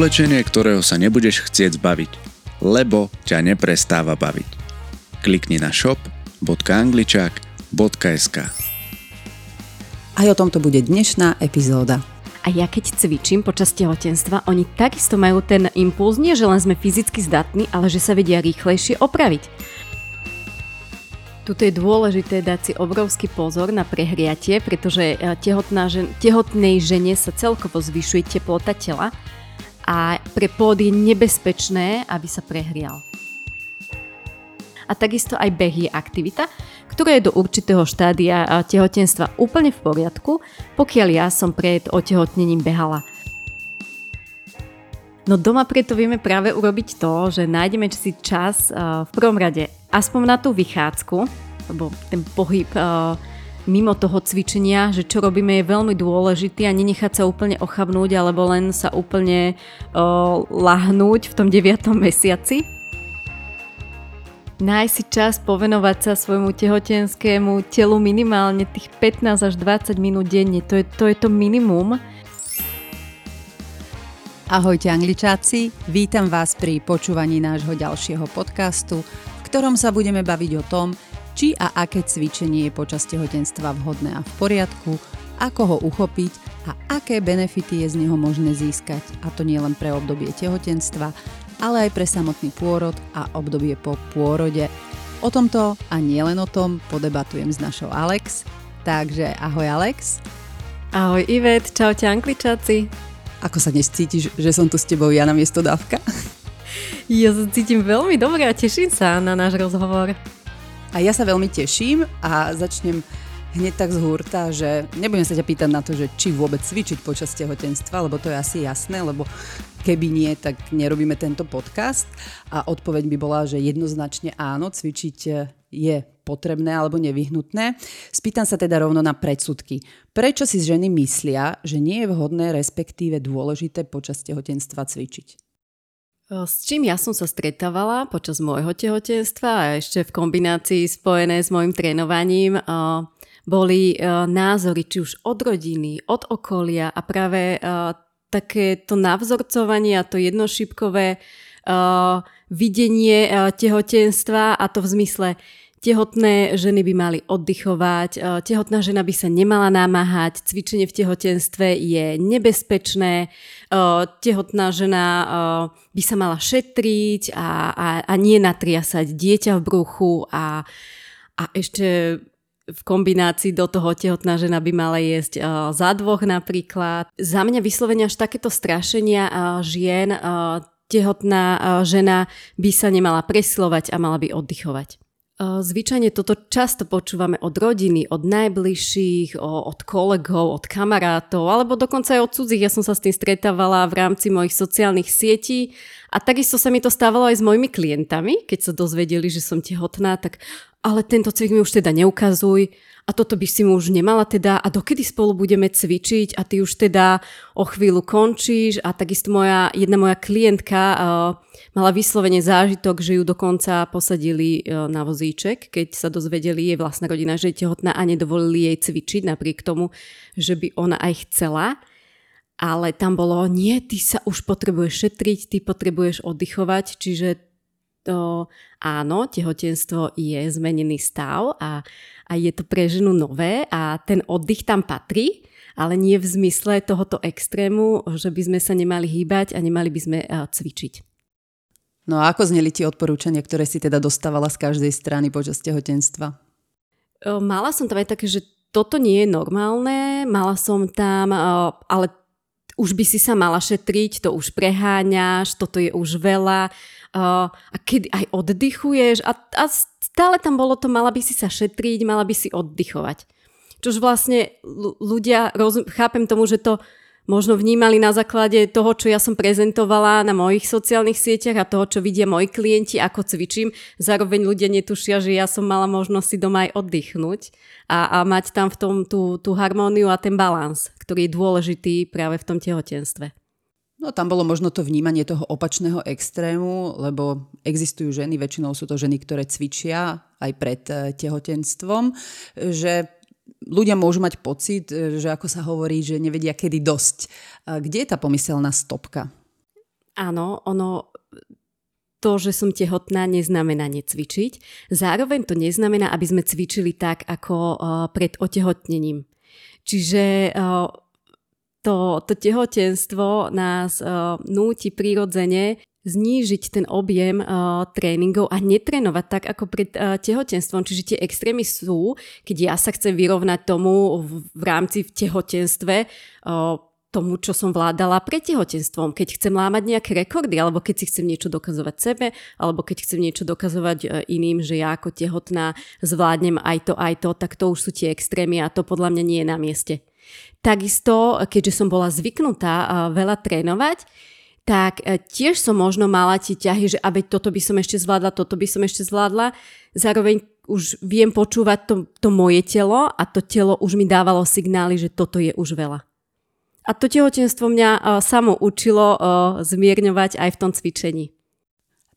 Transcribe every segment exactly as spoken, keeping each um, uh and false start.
Oblečenie, ktorého sa nebudeš chcieť zbaviť, lebo ťa neprestáva baviť. Klikni na shop bodka angličák bodka es ká. Aj o tomto bude dnešná epizóda. A ja keď cvičím počas tehotenstva, oni takisto majú ten impuls, nie že len sme fyzicky zdatní, ale že sa vedia rýchlejšie opraviť. Tuto je dôležité dať si obrovský pozor na prehriatie, pretože tehotná žen- tehotnej žene sa celkovo zvyšuje teplota tela a pre plod je nebezpečné, aby sa prehrial. A takisto aj beh je aktivita, ktorá je do určitého štádia tehotenstva úplne v poriadku, pokiaľ ja som pred otehotnením behala. No doma preto vieme práve urobiť to, že nájdeme si čas uh, v prvom rade aspoň na tú vychádzku, lebo ten pohyb uh, mimo toho cvičenia, že čo robíme, je veľmi dôležitý a nenechať sa úplne ochabnúť alebo len sa úplne uh, lahnúť v tom deviatom mesiaci. Nájsť si čas povenovať sa svojmu tehotenskému telu minimálne tých pätnásť až dvadsať minút denne, to je to, je to minimum. Ahojte angličáci, vítam vás pri počúvaní nášho ďalšieho podcastu, v ktorom sa budeme baviť o tom, či a aké cvičenie je počas tehotenstva vhodné a v poriadku, ako ho uchopiť a aké benefity je z neho možné získať, a to nielen pre obdobie tehotenstva, ale aj pre samotný pôrod a obdobie po pôrode. O tomto a nielen o tom podebatujem s našou Alex, takže ahoj Alex. Ahoj Ivet, čaute angličáci. Ako sa dnes cítiš, že som tu s tebou ja na miesto dávka? Ja sa cítim veľmi dobre a teším sa na náš rozhovor. A ja sa veľmi teším a začnem hneď tak z hurta, že nebudem sa ťa pýtať na to, že či vôbec cvičiť počas tehotenstva, lebo to je asi jasné, lebo keby nie, tak nerobíme tento podcast. A odpoveď by bola, že jednoznačne áno, cvičiť je potrebné alebo nevyhnutné. Spýtam sa teda rovno na predsudky. Prečo si ženy myslia, že nie je vhodné, respektíve dôležité počas tehotenstva cvičiť? S čím ja som sa stretávala počas môjho tehotenstva a ešte v kombinácii spojené s môjim trénovaním, boli názory či už od rodiny, od okolia a práve takéto navzorcovanie a to jednošípkové videnie tehotenstva, a to v zmysle: tehotné ženy by mali oddychovať, tehotná žena by sa nemala namáhať, cvičenie v tehotenstve je nebezpečné, tehotná žena by sa mala šetriť a, a, a nie natriasať dieťa v bruchu a, a ešte v kombinácii do toho tehotná žena by mala jesť za dvoch napríklad. Za mňa vyslovene až takéto strašenia žien, tehotná žena by sa nemala presilovať a mala by oddychovať. Zvyčajne toto často počúvame od rodiny, od najbližších, od kolegov, od kamarátov, alebo dokonca aj od cudzích. Ja som sa s tým stretávala v rámci mojich sociálnych sietí a takisto sa mi to stávalo aj s mojimi klientami, keď sa dozvedeli, že som tehotná, tak ale tento cvik mi už teda neukazuj a toto by si mu už nemala teda a dokedy spolu budeme cvičiť a ty už teda o chvíľu končíš. A takisto moja, jedna moja klientka uh, mala vyslovene zážitok, že ju dokonca posadili na vozíček, keď sa dozvedeli jej vlastná rodina, že je tehotná a nedovolili jej cvičiť napriek tomu, že by ona aj chcela. Ale tam bolo, nie, ty sa už potrebuješ šetriť, ty potrebuješ oddychovať, čiže to áno, tehotenstvo je zmenený stav a, a je to pre ženu nové a ten oddych tam patrí, ale nie v zmysle tohoto extrému, že by sme sa nemali hýbať a nemali by sme cvičiť. No a ako zneli ti odporúčania, ktoré si teda dostávala z každej strany počas tehotenstva? Mala som tam aj také, že toto nie je normálne, mala som tam, ale už by si sa mala šetriť, to už preháňaš, toto je už veľa a keď aj oddychuješ a, a stále tam bolo to, mala by si sa šetriť, mala by si oddychovať. Čož vlastne ľudia, rozum, chápem tomu, že to možno vnímali na základe toho, čo ja som prezentovala na mojich sociálnych sieťach a toho, čo vidia moji klienti, ako cvičím. Zároveň ľudia netušia, že ja som mala možnosť si doma aj oddychnúť a, a mať tam v tom tú, tú harmóniu a ten balans, ktorý je dôležitý práve v tom tehotenstve. No tam bolo možno to vnímanie toho opačného extrému, lebo existujú ženy, väčšinou sú to ženy, ktoré cvičia aj pred tehotenstvom, že ľudia môžu mať pocit, že ako sa hovorí, že nevedia kedy dosť. Kde je tá pomyselná stopka? áno, ono... To, že som tehotná, neznamená necvičiť. Zároveň to neznamená, aby sme cvičili tak, ako pred otehotnením. Čiže to, to tehotenstvo nás núti prirodzene znížiť ten objem tréningov a netrénovať tak, ako pred tehotenstvom. Čiže tie extrémy sú, keď ja sa chcem vyrovnať tomu v rámci v tehotenstve, tomu, čo som vládala pred tehotenstvom. Keď chcem lámať nejaké rekordy, alebo keď si chcem niečo dokazovať sebe, alebo keď chcem niečo dokazovať iným, že ja ako tehotná zvládnem aj to, aj to, tak to už sú tie extrémy a to podľa mňa nie je na mieste. Takisto, keďže som bola zvyknutá veľa trénovať, tak tiež som možno mala tie ťahy, že aby toto by som ešte zvládla, toto by som ešte zvládla. Zároveň už viem počúvať to, to moje telo a to telo už mi dávalo signály, že toto je už veľa. A to tehotenstvo mňa uh, samo učilo uh, zmierňovať aj v tom cvičení.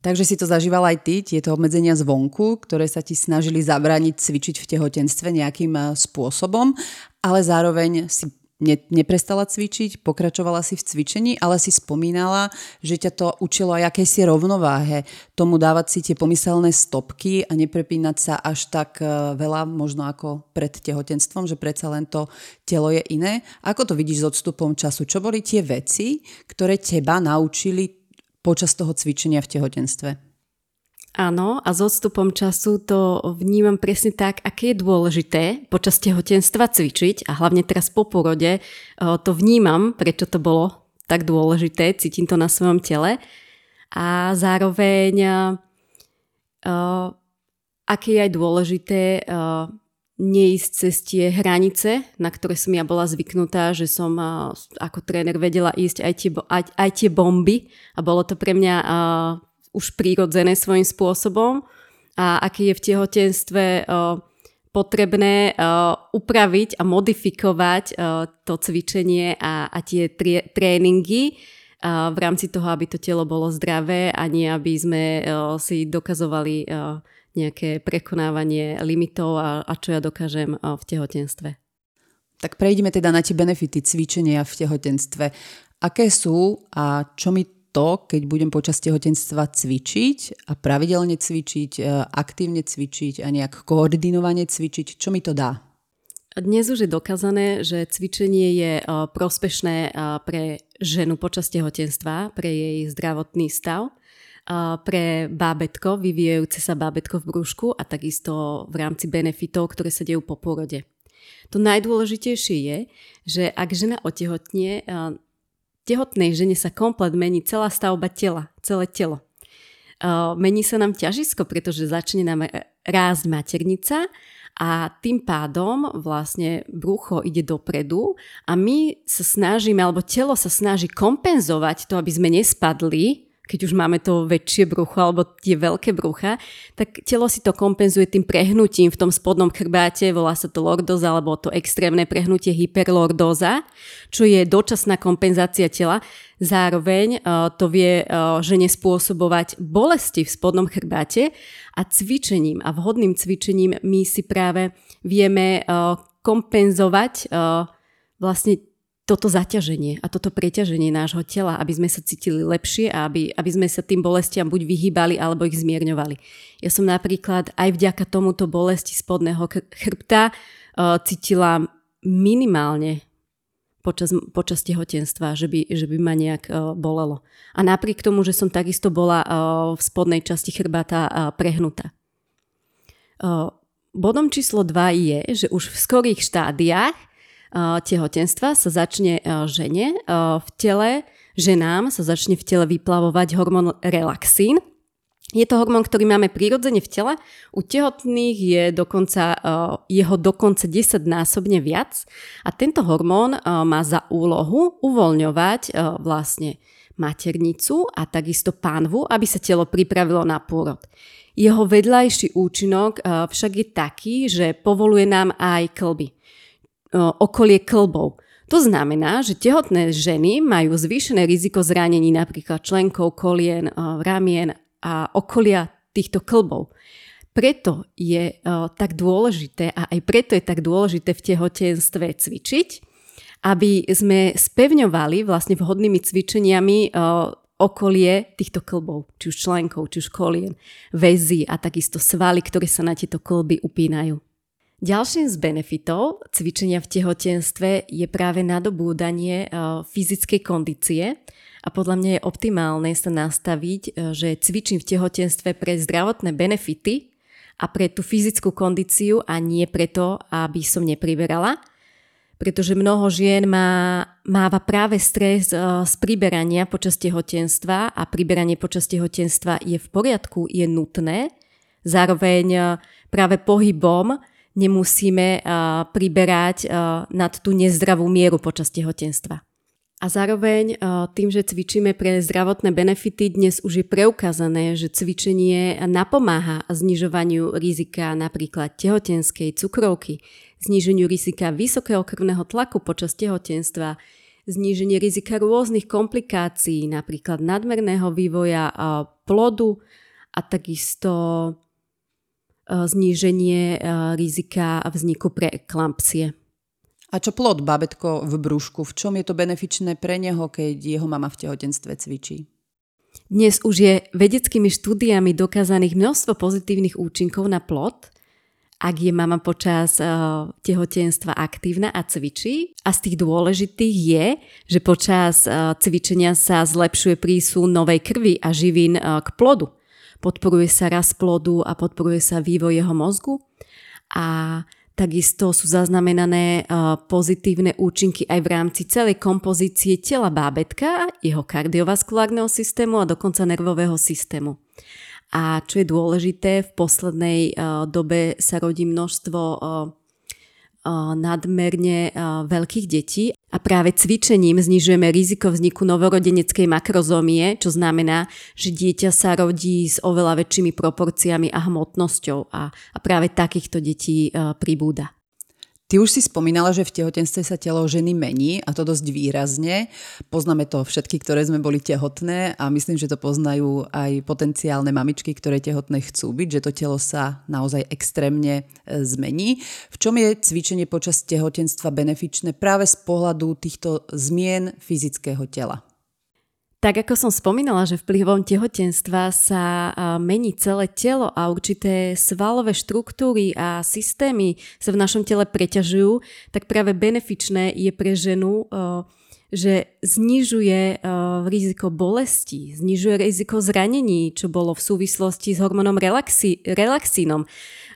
Takže si to zažívala aj ty, tieto obmedzenia zvonku, ktoré sa ti snažili zabrániť cvičiť v tehotenstve nejakým uh, spôsobom, ale zároveň si ne, neprestala cvičiť, pokračovala si v cvičení, ale si spomínala, že ťa to učilo aj akejsi rovnováhe, tomu dávať si tie pomyselné stopky a neprepínať sa až tak uh, veľa, možno ako pred tehotenstvom, že predsa len to telo je iné. Ako to vidíš s odstupom času? Čo boli tie veci, ktoré teba naučili počas toho cvičenia v tehotenstve? Áno, a s odstupom času to vnímam presne tak, aké je dôležité počas tehotenstva cvičiť a hlavne teraz po porode to vnímam, prečo to bolo tak dôležité, cítim to na svojom tele a zároveň aké je aj dôležité neísť cez tie hranice, na ktoré som ja bola zvyknutá, že som ako tréner vedela ísť aj tie, aj, aj tie bomby a bolo to pre mňa uh, už prirodzené svojím spôsobom a aké je v tehotenstve uh, potrebné uh, upraviť a modifikovať uh, to cvičenie a, a tie tri, tréningy uh, v rámci toho, aby to telo bolo zdravé a nie aby sme uh, si dokazovali uh, nejaké prekonávanie limitov a, a čo ja dokážem v tehotenstve. Tak prejdeme teda na tie benefity cvičenia v tehotenstve. Aké sú a čo mi to, keď budem počas tehotenstva cvičiť a pravidelne cvičiť, aktívne cvičiť a nejak koordinovane cvičiť, čo mi to dá? Dnes už je dokázané, že cvičenie je prospešné pre ženu počas tehotenstva, pre jej zdravotný stav, pre bábätko, vyvíjajúce sa bábätko v brúšku a takisto v rámci benefitov, ktoré sa dejú po pôrode. To najdôležitejšie je, že ak žena otehotnie, tehotnej žene sa komplet mení celá stavba tela, celé telo. Mení sa nám ťažisko, pretože začne nám rásť maternica a tým pádom vlastne brucho ide dopredu a my sa snažíme, alebo telo sa snaží kompenzovať to, aby sme nespadli, keď už máme to väčšie brucho alebo tie veľké brucha, tak telo si to kompenzuje tým prehnutím v tom spodnom chrbáte, volá sa to lordóza alebo to extrémne prehnutie hyperlordóza, čo je dočasná kompenzácia tela. Zároveň uh, to vie uh, žene spôsobovať bolesti v spodnom chrbáte a cvičením a vhodným cvičením my si práve vieme uh, kompenzovať uh, vlastne toto zaťaženie a toto preťaženie nášho tela, aby sme sa cítili lepšie a aby, aby sme sa tým bolestiam buď vyhýbali alebo ich zmierňovali. Ja som napríklad aj vďaka tomuto bolesti spodného chrbta uh, cítila minimálne počas, počas tehotenstva, že by, že by ma nejak uh, bolelo. A napriek tomu, že som takisto bola uh, v spodnej časti chrbáta uh, prehnutá. Uh, bodom číslo dva je, že už v skorých štádiách tehotenstva sa začne žene v tele, ženám sa začne v tele vyplavovať hormón relaxín. Je to hormón, ktorý máme prirodzene v tele. U tehotných je dokonca, jeho dokonca desaťnásobne viac. A tento hormón má za úlohu uvoľňovať vlastne maternicu a takisto pánvu, aby sa telo pripravilo na pôrod. Jeho vedľajší účinok však je taký, že povoluje nám aj kĺby. Okolie kĺbov. To znamená, že tehotné ženy majú zvýšené riziko zranení napríklad členkov, kolien, ramien a okolia týchto kĺbov. Preto je tak dôležité a aj preto je tak dôležité v tehotenstve cvičiť, aby sme spevňovali vlastne vhodnými cvičeniami okolie týchto klbov, či už členkov, či už kolien, väzy a takisto svaly, ktoré sa na tieto klby upínajú. Ďalším z benefitov cvičenia v tehotenstve je práve nadobúdanie fyzickej kondície a podľa mňa je optimálne sa nastaviť, že cvičím v tehotenstve pre zdravotné benefity a pre tú fyzickú kondíciu a nie preto, aby som nepriberala. Pretože mnoho žien má, máva práve stres z priberania počas tehotenstva a priberanie počas tehotenstva je v poriadku, je nutné. Zároveň práve pohybom nemusíme priberať nad tú nezdravú mieru počas tehotenstva. A zároveň tým, že cvičíme pre zdravotné benefity, dnes už je preukázané, že cvičenie napomáha znižovaniu rizika napríklad tehotenskej cukrovky, zníženiu rizika vysokého krvného tlaku počas tehotenstva, zníženie rizika rôznych komplikácií, napríklad nadmerného vývoja plodu a takisto zníženie rizika vzniku preeklampsie. A čo plod, bábätko v brúšku? V čom je to benefičné pre neho, keď jeho mama v tehotenstve cvičí? Dnes už je vedeckými štúdiami dokázaných množstvo pozitívnych účinkov na plod, ak je mama počas uh, tehotenstva aktívna a cvičí. A z tých dôležitých je, že počas uh, cvičenia sa zlepšuje prísun novej krvi a živín uh, k plodu. Podporuje sa rast plodu a podporuje sa vývoj jeho mozgu. A takisto sú zaznamenané pozitívne účinky aj v rámci celej kompozície tela bábätka, jeho kardiovaskulárneho systému a dokonca nervového systému. A čo je dôležité, v poslednej dobe sa rodí množstvo nadmerne veľkých detí a práve cvičením znižujeme riziko vzniku novorodeneckej makrozómie, čo znamená, že dieťa sa rodí s oveľa väčšími proporciami a hmotnosťou a, a práve takýchto detí pribúda. Ty už si spomínala, že v tehotenstve sa telo ženy mení a to dosť výrazne. Poznáme to všetky, ktoré sme boli tehotné a myslím, že to poznajú aj potenciálne mamičky, ktoré tehotné chcú byť, že to telo sa naozaj extrémne zmení. V čom je cvičenie počas tehotenstva benefičné práve z pohľadu týchto zmien fyzického tela? Tak ako som spomínala, že vplyvom tehotenstva sa mení celé telo a určité svalové štruktúry a systémy sa v našom tele preťažujú, tak práve benefičné je pre ženu, že znižuje riziko bolesti, znižuje riziko zranení, čo bolo v súvislosti s hormónom relaxi- relaxínom.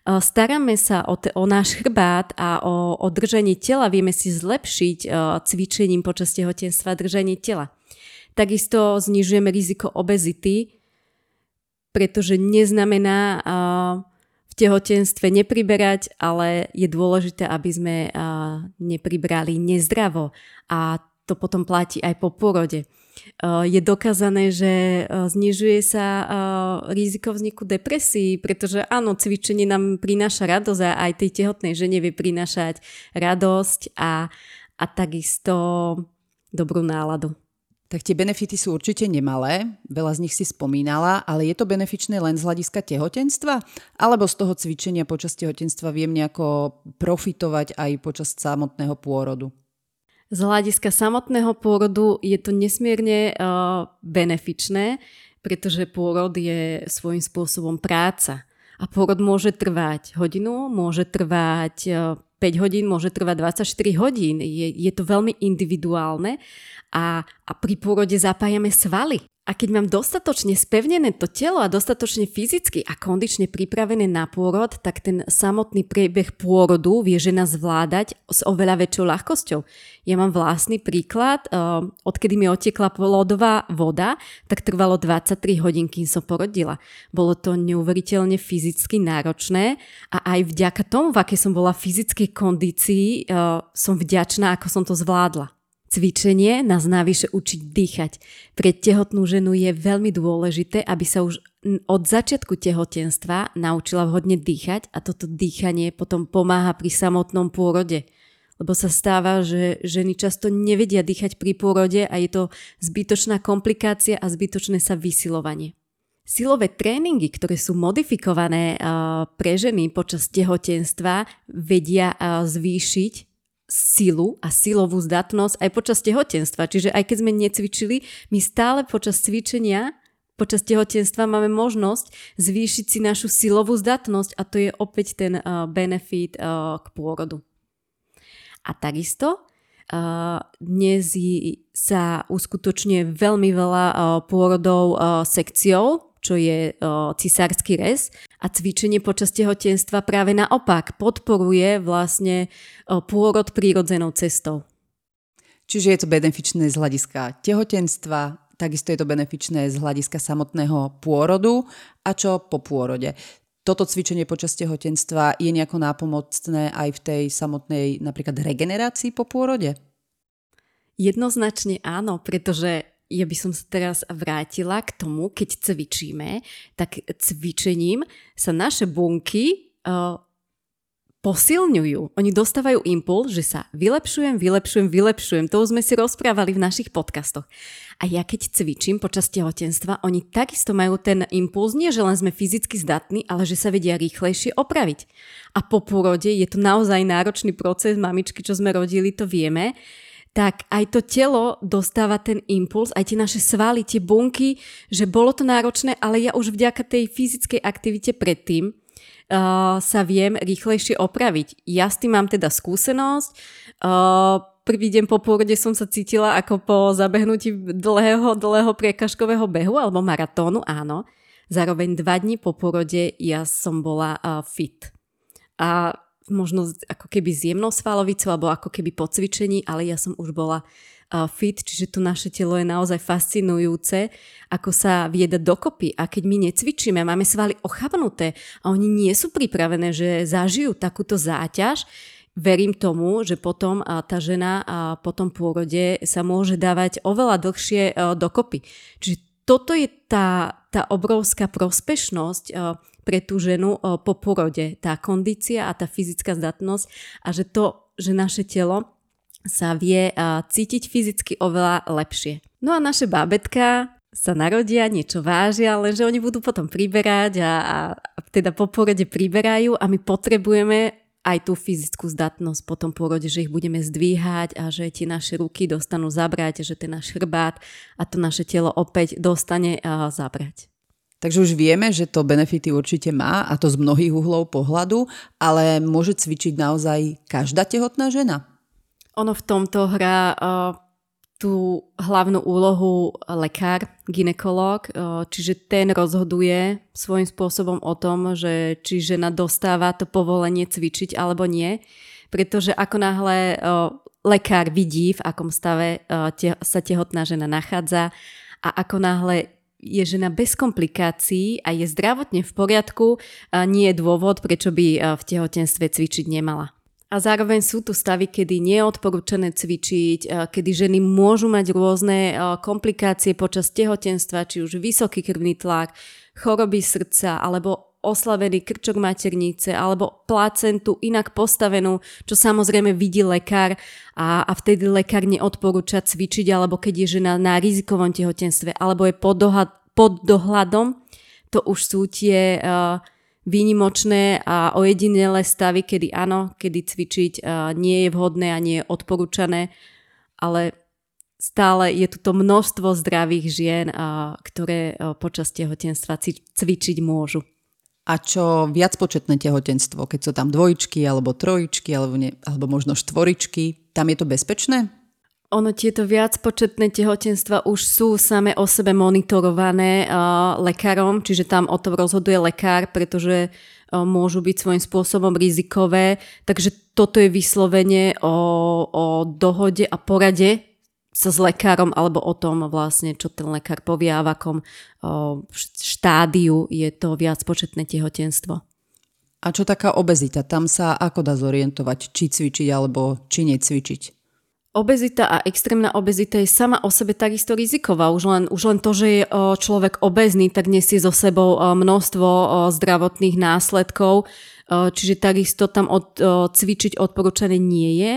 Staráme sa o, te, o náš chrbát a o, o držanie tela, vieme si zlepšiť cvičením počas tehotenstva držanie tela. Takisto znižujeme riziko obezity, pretože neznamená v tehotenstve nepriberať, ale je dôležité, aby sme nepribrali nezdravo a to potom platí aj po porode. Je dokázané, že znižuje sa riziko vzniku depresií, pretože áno, cvičenie nám prináša radosť a aj tej tehotnej žene vie prinášať radosť a, a takisto dobrú náladu. Tak tie benefity sú určite nemalé, veľa z nich si spomínala, ale je to benefičné len z hľadiska tehotenstva? Alebo z toho cvičenia počas tehotenstva viem nejako profitovať aj počas samotného pôrodu? Z hľadiska samotného pôrodu je to nesmierne uh, benefičné, pretože pôrod je svojím spôsobom práca. A pôrod môže trvať hodinu, môže trvať uh, päť hodín, môže trvať dvadsaťštyri hodín. Je, je to veľmi individuálne a, a pri pôrode zapájame svaly. A keď mám dostatočne spevnené to telo a dostatočne fyzicky a kondične pripravené na pôrod, tak ten samotný priebeh pôrodu vie žena zvládať s oveľa väčšou ľahkosťou. Ja mám vlastný príklad, odkedy mi otekla plodová voda, tak trvalo dvadsaťtri hodín, kým som porodila. Bolo to neuveriteľne fyzicky náročné a aj vďaka tomu, v akej som bola v fyzickej kondícii, som vďačná, ako som to zvládla. Cvičenie nás navyše učí dýchať. Pre tehotnú ženu je veľmi dôležité, aby sa už od začiatku tehotenstva naučila vhodne dýchať a toto dýchanie potom pomáha pri samotnom pôrode. Lebo sa stáva, že ženy často nevedia dýchať pri pôrode a je to zbytočná komplikácia a zbytočné sa vysilovanie. Silové tréningy, ktoré sú modifikované pre ženy počas tehotenstva, vedia zvýšiť silu a silovú zdatnosť aj počas tehotenstva. Čiže aj keď sme necvičili, my stále počas cvičenia, počas tehotenstva máme možnosť zvýšiť si našu silovú zdatnosť a to je opäť ten uh, benefit uh, k pôrodu. A takisto uh, dnes sa uskutočňuje veľmi veľa uh, pôrodov uh, sekciou, čo je o, cisársky rez a cvičenie počas tehotenstva práve naopak podporuje vlastne o, pôrod prírodzenou cestou. Čiže je to benefičné z hľadiska tehotenstva, takisto je to benefičné z hľadiska samotného pôrodu a čo po pôrode. Toto cvičenie počas tehotenstva je nejako nápomocné aj v tej samotnej napríklad regenerácii po pôrode? Jednoznačne áno, pretože ja by som sa teraz vrátila k tomu, keď cvičíme, tak cvičením sa naše bunky uh, posilňujú. Oni dostávajú impuls, že sa vylepšujem, vylepšujem, vylepšujem. To už sme si rozprávali v našich podcastoch. A ja keď cvičím počas tehotenstva, oni takisto majú ten impuls, nie že len sme fyzicky zdatní, ale že sa vedia rýchlejšie opraviť. A po porode je to naozaj náročný proces. Mamičky, čo sme rodili, to vieme. Tak aj to telo dostáva ten impuls, aj tie naše svaly, tie bunky, že bolo to náročné, ale ja už vďaka tej fyzickej aktivite predtým uh, sa viem rýchlejšie opraviť. Ja s tým mám teda skúsenosť. Uh, prvý deň po pôrode som sa cítila ako po zabehnutí dlhého, dlhého priekažkového behu alebo maratónu, áno. Zároveň dva dní po pôrode ja som bola uh, fit. A možno ako keby s jemnou svalovicou alebo ako keby po cvičení, ale ja som už bola uh, fit, čiže to naše telo je naozaj fascinujúce, ako sa vieda dokopy a keď my necvičíme, máme svaly ochabnuté a oni nie sú pripravené, že zažijú takúto záťaž, verím tomu, že potom uh, tá žena uh, po tom pôrode sa môže dávať oveľa dlhšie uh, dokopy. Čiže toto je tá, tá obrovská prospešnosť uh, pre tú ženu po porode. Tá kondícia a tá fyzická zdatnosť a že to, že naše telo sa vie cítiť fyzicky oveľa lepšie. No a naše bábetka sa narodia, niečo vážia, lenže oni budú potom priberať a, a, a teda po porode priberajú a my potrebujeme aj tú fyzickú zdatnosť po tom porode, že ich budeme zdvíhať a že tie naše ruky dostanú zabrať, že ten náš chrbát a to naše telo opäť dostane zabrať. Takže už vieme, že to benefity určite má a to z mnohých uhlov pohľadu, ale môže cvičiť naozaj každá tehotná žena? Ono v tomto hrá uh, tú hlavnú úlohu lekár, gynekológ, uh, čiže ten rozhoduje svojím spôsobom o tom, že či žena dostáva to povolenie cvičiť alebo nie, pretože ako náhle uh, lekár vidí, v akom stave uh, te- sa tehotná žena nachádza a ako náhle je žena bez komplikácií a je zdravotne v poriadku, nie je dôvod, prečo by v tehotenstve cvičiť nemala. A zároveň sú tu stavy, kedy nie je odporúčané cvičiť, kedy ženy môžu mať rôzne komplikácie počas tehotenstva, či už vysoký krvný tlak, choroby srdca, alebo oslavený krčok maternice, alebo placentu inak postavenú, čo samozrejme vidí lekár a, a vtedy lekár neodporúča cvičiť, alebo keď je žena na rizikovom tehotenstve, alebo je pod, doha- pod dohľadom, to už sú tie... Uh, výnimočné a ojedinelé stavy, kedy áno, kedy cvičiť nie je vhodné a nie je odporúčané, ale stále je tu to množstvo zdravých žien, ktoré počas tehotenstva cvičiť môžu. A čo viac početné tehotenstvo, keď sú tam dvojičky alebo trojičky alebo, ne, alebo možno štvoričky, tam je to bezpečné? Ono tieto viac početné tehotenstva už sú same o sebe monitorované uh, lekárom, čiže tam o tom rozhoduje lekár, pretože uh, môžu byť svojím spôsobom rizikové. Takže toto je vyslovene o, o dohode a porade sa s lekárom alebo o tom vlastne, čo ten lekár povie a v akom uh, štádiu je to viac početné tehotenstvo. A čo taká obezita? Tam sa ako dá zorientovať? Či cvičiť alebo či necvičiť? Obezita a extrémna obezita je sama o sebe takisto riziková. Už len, už len to, že je človek obezný, tak nesie so sebou množstvo zdravotných následkov, čiže takisto tam od, cvičiť odporúčané nie je,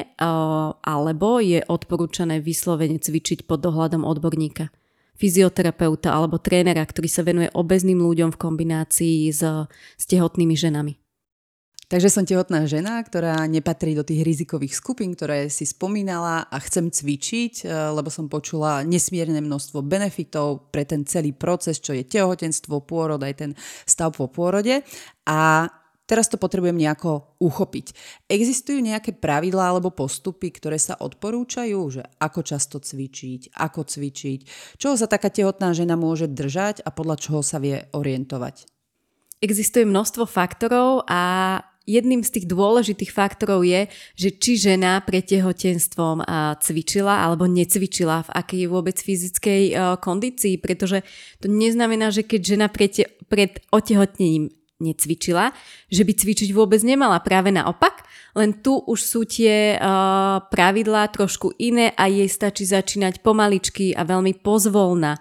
alebo je odporúčané vyslovene cvičiť pod dohľadom odborníka, fyzioterapeuta alebo trénera, ktorý sa venuje obezným ľuďom v kombinácii s, s tehotnými ženami. Takže som tehotná žena, ktorá nepatrí do tých rizikových skupín, ktoré si spomínala, a chcem cvičiť, lebo som počula nesmierne množstvo benefitov pre ten celý proces, čo je tehotenstvo, pôrod, aj ten stav po pôrode. A teraz to potrebujem nejako uchopiť. Existujú nejaké pravidlá alebo postupy, ktoré sa odporúčajú, že ako často cvičiť, ako cvičiť, čoho sa taká tehotná žena môže držať a podľa čoho sa vie orientovať? Existuje množstvo faktorov a jedným z tých dôležitých faktorov je, že či žena pred tehotenstvom cvičila alebo necvičila, v akej vôbec fyzickej kondícii, pretože to neznamená, že keď žena pred, te- pred otehotnením necvičila, že by cvičiť vôbec nemala. Práve naopak, len tu už sú tie uh, pravidlá trošku iné a jej stačí začínať pomaličky a veľmi pozvolna.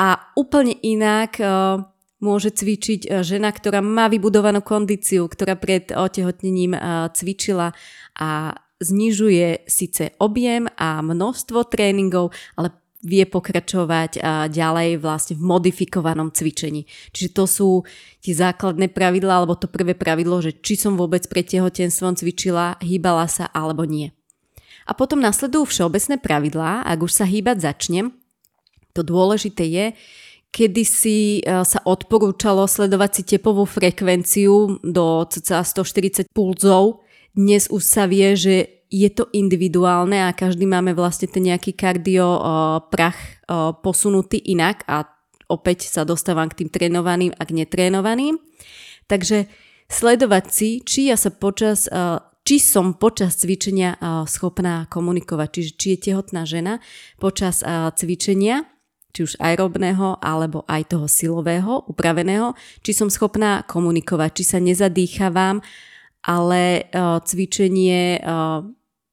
A úplne inak uh, môže cvičiť žena, ktorá má vybudovanú kondíciu, ktorá pred otehotnením uh, cvičila a znižuje síce objem a množstvo tréningov, ale vie pokračovať ďalej vlastne v modifikovanom cvičení. Čiže to sú tie základné pravidlá, alebo to prvé pravidlo, že či som vôbec pred tehotenstvom cvičila, hýbala sa alebo nie. A potom nasledujú všeobecné pravidlá, ak už sa hýbať začnem. To dôležité je, kedysi sa odporúčalo sledovať si tepovú frekvenciu do cca sto štyridsať pulzov. Dnes už sa vie, že je to individuálne a každý máme vlastne ten nejaký kardio prach posunutý inak a opäť sa dostávam k tým trénovaným a k netrénovaným. Takže sledovať si, či ja sa počas, či som počas cvičenia schopná komunikovať, čiže či je tehotná žena počas cvičenia, či už aerobného alebo aj toho silového, upraveného, či som schopná komunikovať, či sa nezadýchavam, ale cvičenie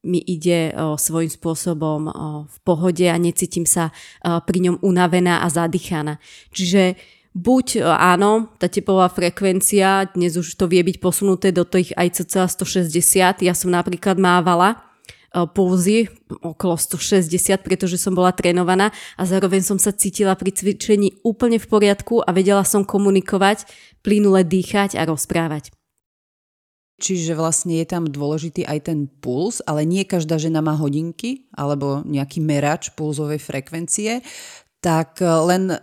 mi ide svojím spôsobom v pohode a necítim sa pri ňom unavená a zadýchaná. Čiže buď áno, tá tepová frekvencia, dnes už to vie byť posunuté do tých aj cca sto šesťdesiat, ja som napríklad mávala pulzy okolo sto šesťdesiat, pretože som bola trénovaná a zároveň som sa cítila pri cvičení úplne v poriadku a vedela som komunikovať, plynule dýchať a rozprávať. Čiže vlastne je tam dôležitý aj ten puls, ale nie každá žena má hodinky alebo nejaký merač pulzovej frekvencie. Tak len,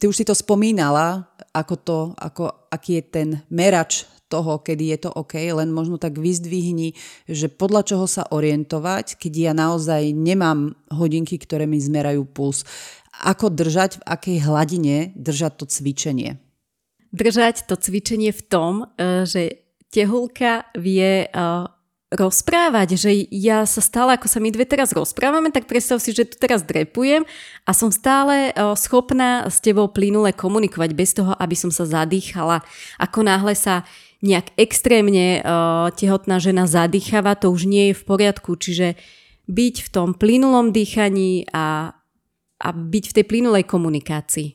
ty už si to spomínala, ako to, ako, aký je ten merač toho, kedy je to OK, len možno tak vyzdvihni, že podľa čoho sa orientovať, keď ja naozaj nemám hodinky, ktoré mi zmerajú puls. Ako držať, v akej hladine držať to cvičenie? Držať to cvičenie v tom, že tehulka vie uh, rozprávať, že ja sa stále, ako sa my dve teraz rozprávame, tak predstav si, že tu teraz drepujem a som stále uh, schopná s tebou plynule komunikovať bez toho, aby som sa zadýchala. Ako náhle sa nejak extrémne uh, tehotná žena zadýchava, to už nie je v poriadku, čiže byť v tom plynulom dýchaní a, a byť v tej plynulej komunikácii.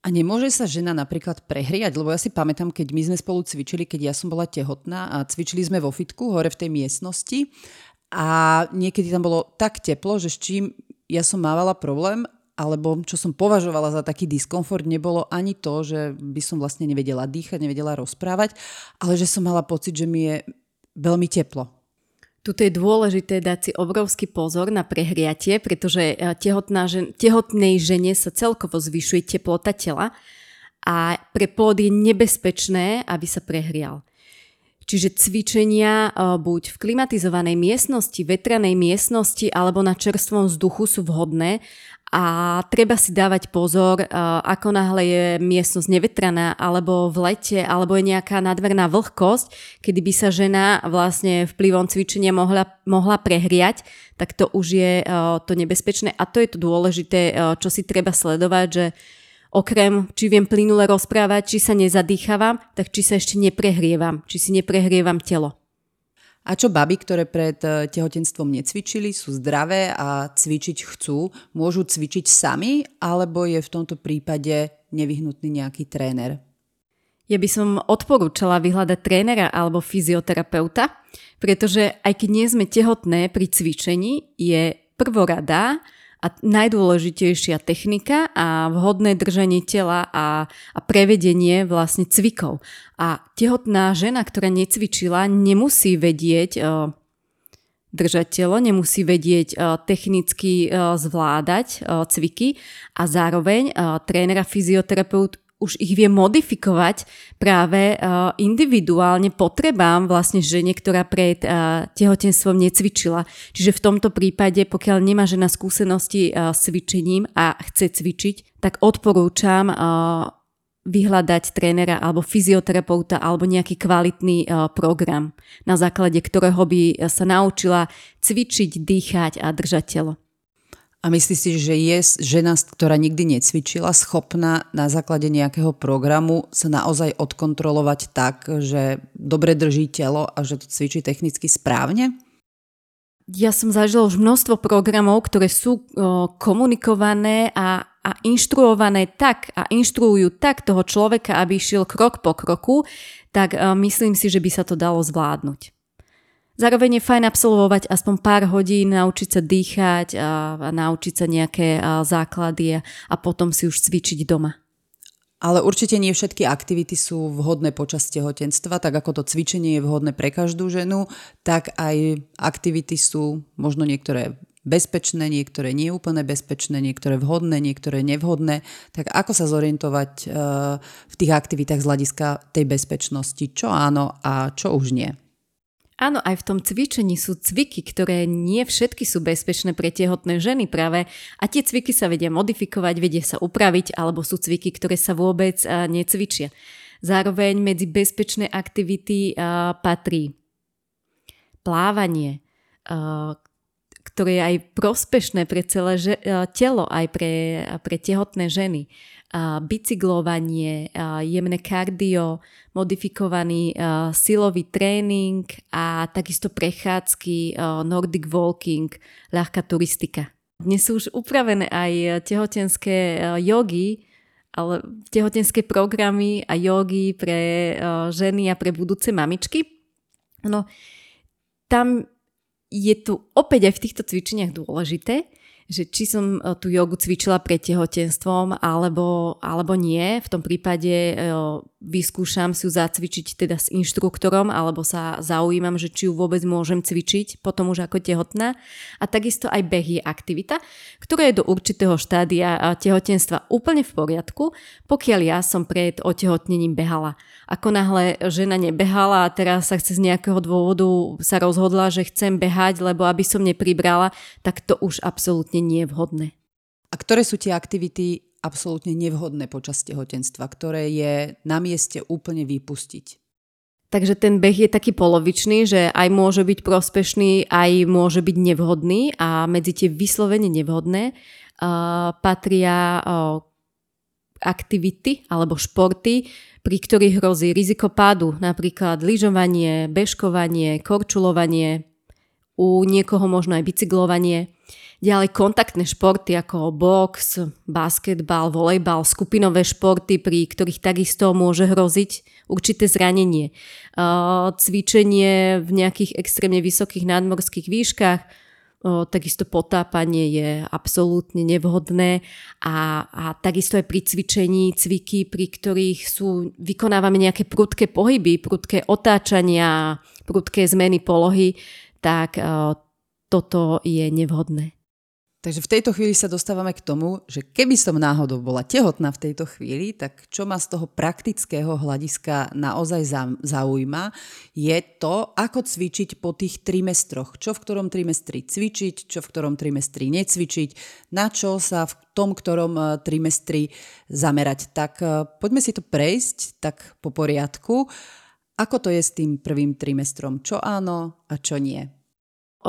A nemôže sa žena napríklad prehriať? Lebo ja si pamätám, keď my sme spolu cvičili, keď ja som bola tehotná a cvičili sme vo fitku hore v tej miestnosti a niekedy tam bolo tak teplo, že s čím ja som mávala problém, alebo čo som považovala za taký diskomfort, nebolo ani to, že by som vlastne nevedela dýchať, nevedela rozprávať, ale že som mala pocit, že mi je veľmi teplo. Tuto je dôležité dať si obrovský pozor na prehriatie, pretože tehotná žen- tehotnej žene sa celkovo zvyšuje teplota tela a pre plod je nebezpečné, aby sa prehrial. Čiže cvičenia buď v klimatizovanej miestnosti, vetranej miestnosti alebo na čerstvom vzduchu sú vhodné a treba si dávať pozor, ako náhle je miestnosť nevetraná alebo v lete, alebo je nejaká nadmerná vlhkosť, kedy by sa žena vlastne vplyvom cvičenia mohla, mohla prehriať, tak to už je to nebezpečné a to je to dôležité, čo si treba sledovať, že okrem, či viem plynule rozprávať, či sa nezadýchavam, tak či sa ešte neprehrievam, či si neprehrievam telo. A čo baby, ktoré pred tehotenstvom necvičili, sú zdravé a cvičiť chcú, môžu cvičiť sami, alebo je v tomto prípade nevyhnutný nejaký tréner? Ja by som odporúčala vyhľadať trénera alebo fyzioterapeuta, pretože aj keď nie sme tehotné pri cvičení, je prvorada A najdôležitejšia technika a vhodné držanie tela a, a prevedenie vlastne cvikov. A tehotná žena, ktorá necvičila, nemusí vedieť e, držať telo, nemusí vedieť e, technicky e, zvládať e, cviky a zároveň e, tréner a fyzioterapeut už ich vie modifikovať práve individuálne potrebám vlastne žene, ktorá pred tehotenstvom necvičila. Čiže v tomto prípade, pokiaľ nemá žena skúsenosti s cvičením a chce cvičiť, tak odporúčam vyhľadať trénera alebo fyzioterapeuta alebo nejaký kvalitný program, na základe ktorého by sa naučila cvičiť, dýchať a držať telo. A myslíš si, že je žena, ktorá nikdy necvičila, schopná na základe nejakého programu sa naozaj odkontrolovať tak, že dobre drží telo a že to cvičí technicky správne? Ja som zažila už množstvo programov, ktoré sú komunikované a, a inštruované tak a inštruujú tak toho človeka, aby išiel krok po kroku, tak myslím si, že by sa to dalo zvládnuť. Zároveň je fajn absolvovať aspoň pár hodín, naučiť sa dýchať a naučiť sa nejaké základy a potom si už cvičiť doma. Ale určite nie všetky aktivity sú vhodné počas tehotenstva, tak ako to cvičenie je vhodné pre každú ženu, tak aj aktivity sú možno niektoré bezpečné, niektoré neúplne bezpečné, niektoré vhodné, niektoré nevhodné. Tak ako sa zorientovať v tých aktivitách z hľadiska tej bezpečnosti, čo áno a čo už nie? Áno, aj v tom cvičení sú cviky, ktoré nie všetky sú bezpečné pre tehotné ženy práve a tie cviky sa vedia modifikovať, vedia sa upraviť alebo sú cviky, ktoré sa vôbec necvičia. Zároveň medzi bezpečné aktivity patrí plávanie, ktoré je aj prospešné pre celé telo, aj pre, pre tehotné ženy. Bicyklovanie, jemné kardio, modifikovaný silový tréning a takisto prechádzky, nordic walking, ľahká turistika. Dnes sú už upravené aj tehotenské jogy, ale tehotenské programy a jogy pre ženy a pre budúce mamičky. No, tam je tu opäť aj v týchto cvičeniach dôležité, že či som tú jogu cvičila pred tehotenstvom alebo, alebo nie. V tom prípade vyskúšam si ju zacvičiť teda s inštruktorom alebo sa zaujímam, že či ju vôbec môžem cvičiť potom už ako tehotná. A takisto aj beh je aktivita, ktorá je do určitého štádia tehotenstva úplne v poriadku, pokiaľ ja som pred otehotnením behala. Ako náhle žena nebehala a teraz sa chce z nejakého dôvodu sa rozhodla, že chcem behať, lebo aby som nepribrala, tak to už absolútne nie je vhodné. A ktoré sú tie aktivity absolútne nevhodné počas tehotenstva, ktoré je na mieste úplne vypustiť? Takže ten beh je taký polovičný, že aj môže byť prospešný, aj môže byť nevhodný a medzi tie vyslovene nevhodné uh, patria uh, aktivity alebo športy, pri ktorých hrozí riziko pádu, napríklad lyžovanie, bežkovanie, korčulovanie, u niekoho možno aj bicyklovanie. Ďalej kontaktné športy ako box, basketbal, volejbal, skupinové športy, pri ktorých takisto môže hroziť určité zranenie. Cvičenie v nejakých extrémne vysokých nadmorských výškach, takisto potápanie je absolútne nevhodné a, a takisto aj pri cvičení cviky, pri ktorých sú, vykonávame nejaké prudké pohyby, prudké otáčania, prudké zmeny polohy, tak toto je nevhodné. Takže v tejto chvíli sa dostávame k tomu, že keby som náhodou bola tehotná v tejto chvíli, tak čo ma z toho praktického hľadiska naozaj zaujíma, je to, ako cvičiť po tých trimestroch. Čo v ktorom trimestri cvičiť, čo v ktorom trimestri necvičiť, na čo sa v tom, ktorom trimestri zamerať. Tak poďme si to prejsť tak po poriadku. Ako to je s tým prvým trimestrom? Čo áno a čo nie?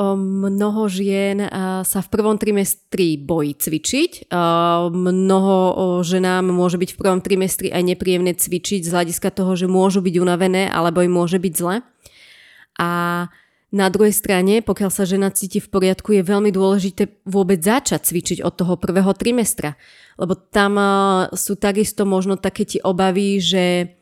Mnoho žien sa v prvom trimestri bojí cvičiť. Mnoho ženám môže byť v prvom trimestri aj nepríjemné cvičiť z hľadiska toho, že môžu byť unavené alebo im môže byť zle. A na druhej strane, pokiaľ sa žena cíti v poriadku, je veľmi dôležité vôbec začať cvičiť od toho prvého trimestra. Lebo tam sú takisto možno také tie obavy, že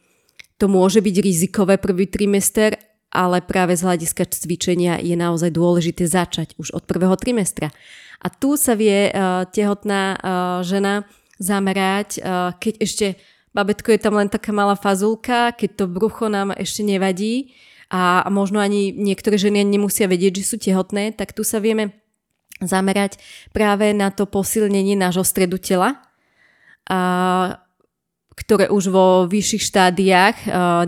to môže byť rizikové prvý trimester ale práve z hľadiska cvičenia je naozaj dôležité začať už od prvého trimestra. A tu sa vie uh, tehotná uh, žena zamerať, uh, keď ešte babetko je tam len taká malá fazulka, keď to brucho nám ešte nevadí a možno ani niektoré ženy nemusia vedieť, že sú tehotné, tak tu sa vieme zamerať práve na to posilnenie nášho stredu tela, uh, ktoré už vo vyšších štádiách uh,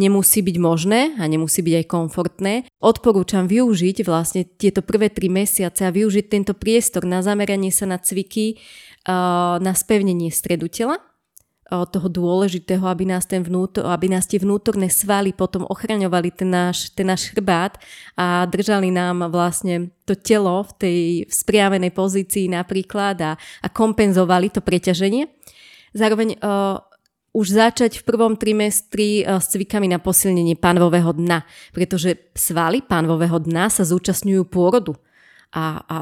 nemusí byť možné a nemusí byť aj komfortné. Odporúčam využiť vlastne tieto prvé tri mesiace a využiť tento priestor na zameranie sa na cviky, uh, na spevnenie stredu tela, uh, toho dôležitého, aby nás, ten vnútor, aby nás tie vnútorné svaly potom ochraňovali ten náš, ten náš chrbát a držali nám vlastne to telo v tej spriamenej pozícii napríklad a, a kompenzovali to preťaženie. Zároveň uh, už začať v prvom trimestri uh, s cvikami na posilnenie panvového dna, pretože svaly panvového dna sa zúčastňujú pôrodu a, a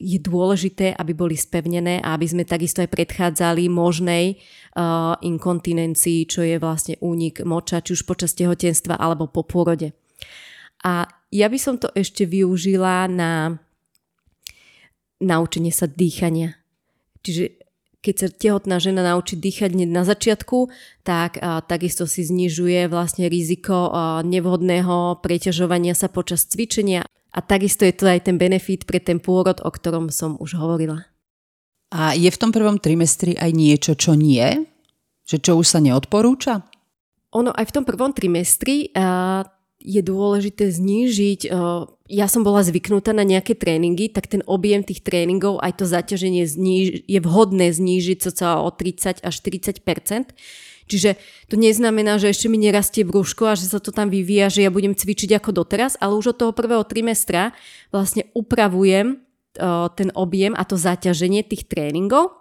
je dôležité, aby boli spevnené a aby sme takisto aj predchádzali možnej uh, inkontinencii, čo je vlastne únik moča, či už počas tehotenstva alebo po pôrode. A ja by som to ešte využila na naučenie sa dýchania. Čiže keď sa tehotná žena naučí dýchať hneď na začiatku, tak a, takisto si znižuje vlastne riziko a, nevhodného preťažovania sa počas cvičenia. A takisto je to aj ten benefit pre ten pôrod, o ktorom som už hovorila. A je v tom prvom trimestri aj niečo, čo nie? Že čo už sa neodporúča? Ono aj v tom prvom trimestri a, je dôležité znížiť... A, ja som bola zvyknutá na nejaké tréningy, tak ten objem tých tréningov, aj to zaťaženie zníž, je vhodné znížiť cca o tridsať až štyridsať percent. Čiže to neznamená, že ešte mi nerastie brúško a že sa to tam vyvíja, že ja budem cvičiť ako doteraz, ale už od toho prvého trimestra vlastne upravujem o, ten objem a to zaťaženie tých tréningov.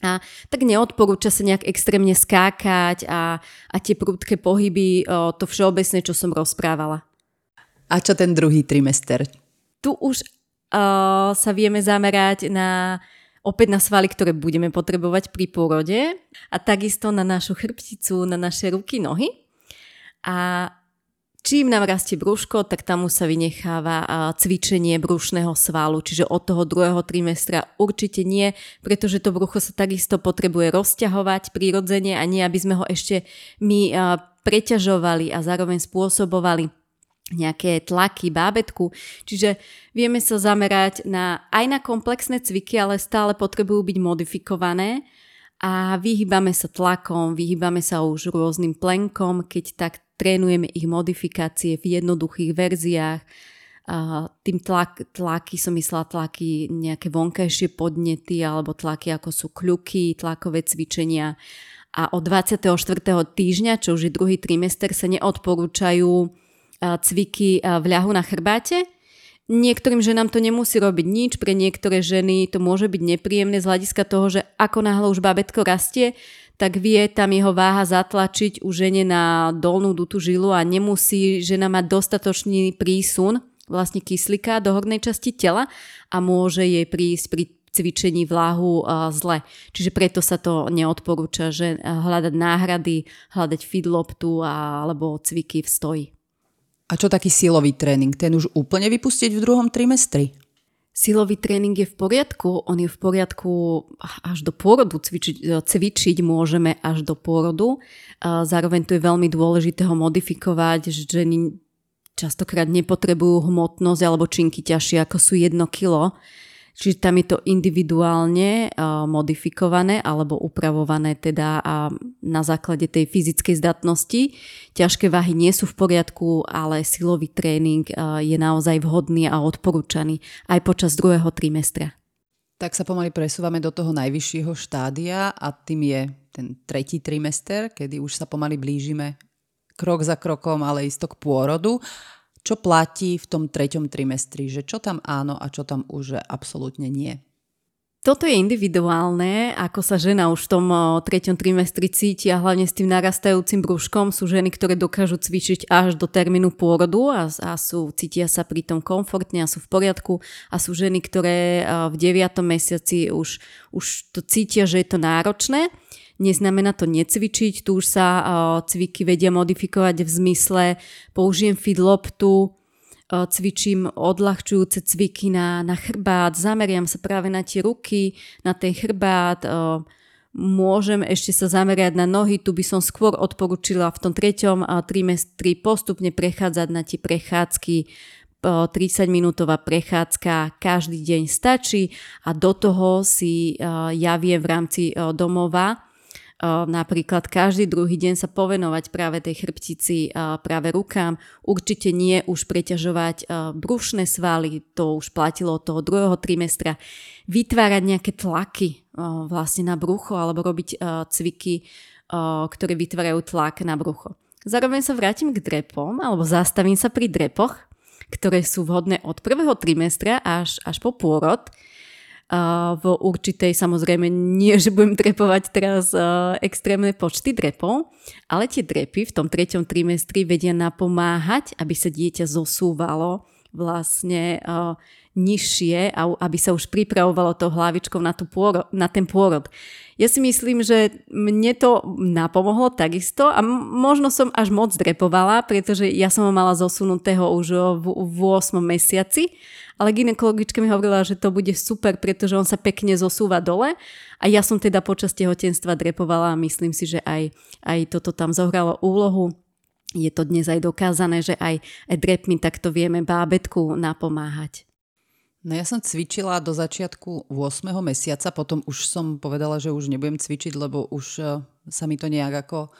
A tak neodporúča sa nejak extrémne skákať a, a tie prudké pohyby, o, to všeobecné, čo som rozprávala. A čo ten druhý trimester? Tu už uh, sa vieme zamerať na, opäť na svaly, ktoré budeme potrebovať pri pôrode a takisto na našu chrbticu, na naše ruky, nohy. A čím nám rastie brúško, tak tam už sa vynecháva uh, cvičenie brušného svalu, čiže od toho druhého trimestra určite nie, pretože to brucho sa takisto potrebuje rozťahovať prirodzene a nie, aby sme ho ešte my uh, preťažovali a zároveň spôsobovali nejaké tlaky bábätku. Čiže vieme sa zamerať na, aj na komplexné cviky, ale stále potrebujú byť modifikované a vyhýbame sa tlakom, vyhýbame sa už rôznym plenkom, keď tak trénujeme ich modifikácie v jednoduchých verziách. A tým tlak, tlaky som myslela tlaky nejaké vonkajšie podnety alebo tlaky ako sú kľuky, tlakové cvičenia. A od dvadsiateho štvrtého týždňa, čo už je druhý trimester, sa neodporúčajú cviky v ľahu na chrbáte. Niektorým ženám to nemusí robiť nič, pre niektoré ženy to môže byť nepríjemné z hľadiska toho, že ako náhle už bábätko rastie, tak vie tam jeho váha zatlačiť u žene na dolnú dutú žilu a nemusí žena mať dostatočný prísun vlastne kyslíka do hornej časti tela a môže jej prísť pri cvičení vláhu zle. Čiže preto sa to neodporúča, že hľadať náhrady, hľadať feedloptu alebo cviky v stoji. A čo taký silový tréning? Ten už úplne vypustiť v druhom trimestri? Silový tréning je v poriadku. On je v poriadku až do pôrodu. Cvičiť, cvičiť môžeme až do pôrodu. Zároveň tu je veľmi dôležité ho modifikovať, že ženy častokrát nepotrebujú hmotnosť alebo činky ťažšie ako sú jedno kilo. Čiže tam je to individuálne modifikované alebo upravované teda na základe tej fyzickej zdatnosti. Ťažké váhy nie sú v poriadku, ale silový tréning je naozaj vhodný a odporúčaný aj počas druhého trimestra. Tak sa pomaly presúvame do toho najvyššieho štádia a tým je ten tretí trimester, kedy už sa pomaly blížime krok za krokom, ale isto k pôrodu. Čo platí v tom treťom trimestri, že čo tam áno a čo tam už absolútne nie? Toto je individuálne, ako sa žena už v tom treťom trimestri cíti a hlavne s tým narastajúcim brúškom sú ženy, ktoré dokážu cvičiť až do termínu pôrodu a, a sú, cítia sa pri tom komfortne a sú v poriadku a sú ženy, ktoré v deviatom mesiaci už, už to cítia, že je to náročné. Neznamená to necvičiť, tu už sa uh, cviky vedia modifikovať v zmysle použijem feedloptu, uh, cvičím odľahčujúce cviky na, na chrbát, zameriam sa práve na tie ruky, na ten chrbát, uh, môžem ešte sa zamerať na nohy, tu by som skôr odporúčila v tom treťom trimestri postupne prechádzať na tie prechádzky, tridsaťminútová prechádzka každý deň stačí a do toho si ja viem v rámci domova napríklad každý druhý deň sa povenovať práve tej chrbtici, práve rukám. Určite nie už preťažovať brušné svaly, to už platilo od toho druhého trimestra. Vytvárať nejaké tlaky vlastne na brucho alebo robiť cviky, ktoré vytvárajú tlak na brucho. Zároveň sa vrátim k drepom alebo zastavím sa pri drepoch, ktoré sú vhodné od prvého trimestra až, až po pôrod. Uh, vo určitej, samozrejme, nie, že budem drepovať teraz uh, extrémne počty drepov, ale tie drepy v tom treťom trimestri vedia napomáhať, aby sa dieťa zosúvalo vlastne uh, nižšie a aby sa už pripravovalo tou hlavičkou na, tú pôrod, na ten pôrod. Ja si myslím, že mne to napomohlo takisto a m- možno som až moc drepovala, pretože ja som ho mala zosunutého už v, v ôsmom mesiaci. Ale gynekologička mi hovorila, že to bude super, pretože on sa pekne zosúva dole a ja som teda počas tehotenstva drepovala a myslím si, že aj, aj toto tam zohralo úlohu. Je to dnes aj dokázané, že aj, aj drepmi takto vieme bábätku napomáhať. No ja som cvičila do začiatku ôsmeho mesiaca, potom už som povedala, že už nebudem cvičiť, lebo už sa mi to nejak ako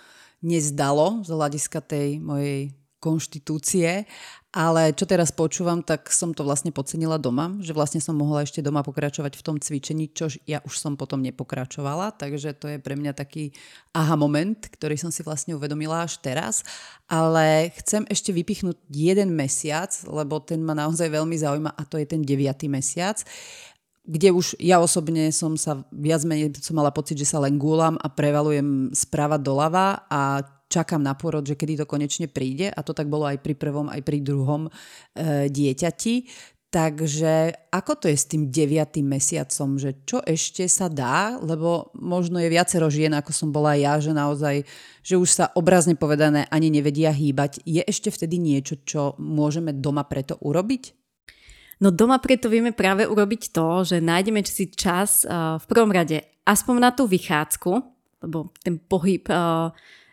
nezdalo z hľadiska tej mojej konštitúcie, ale čo teraz počúvam, tak som to vlastne podcenila doma, že vlastne som mohla ešte doma pokračovať v tom cvičení, čo ja už som potom nepokračovala, takže to je pre mňa taký aha moment, ktorý som si vlastne uvedomila až teraz, ale chcem ešte vypichnúť jeden mesiac, lebo ten ma naozaj veľmi zaujíma a to je ten deviaty mesiac, kde už ja osobne som sa viac menej som mala pocit, že sa len gúlam a prevalujem sprava doľava a čakám na pôrod, že kedy to konečne príde a to tak bolo aj pri prvom, aj pri druhom e, dieťati. Takže ako to je s tým deviatym mesiacom, že čo ešte sa dá, lebo možno je viacero žien, ako som bola ja, že naozaj, že už sa obrazne povedané ani nevedia hýbať. Je ešte vtedy niečo, čo môžeme doma preto urobiť? No doma preto vieme práve urobiť to, že nájdeme si čas uh, v prvom rade aspoň na tú vychádzku, lebo ten pohyb uh,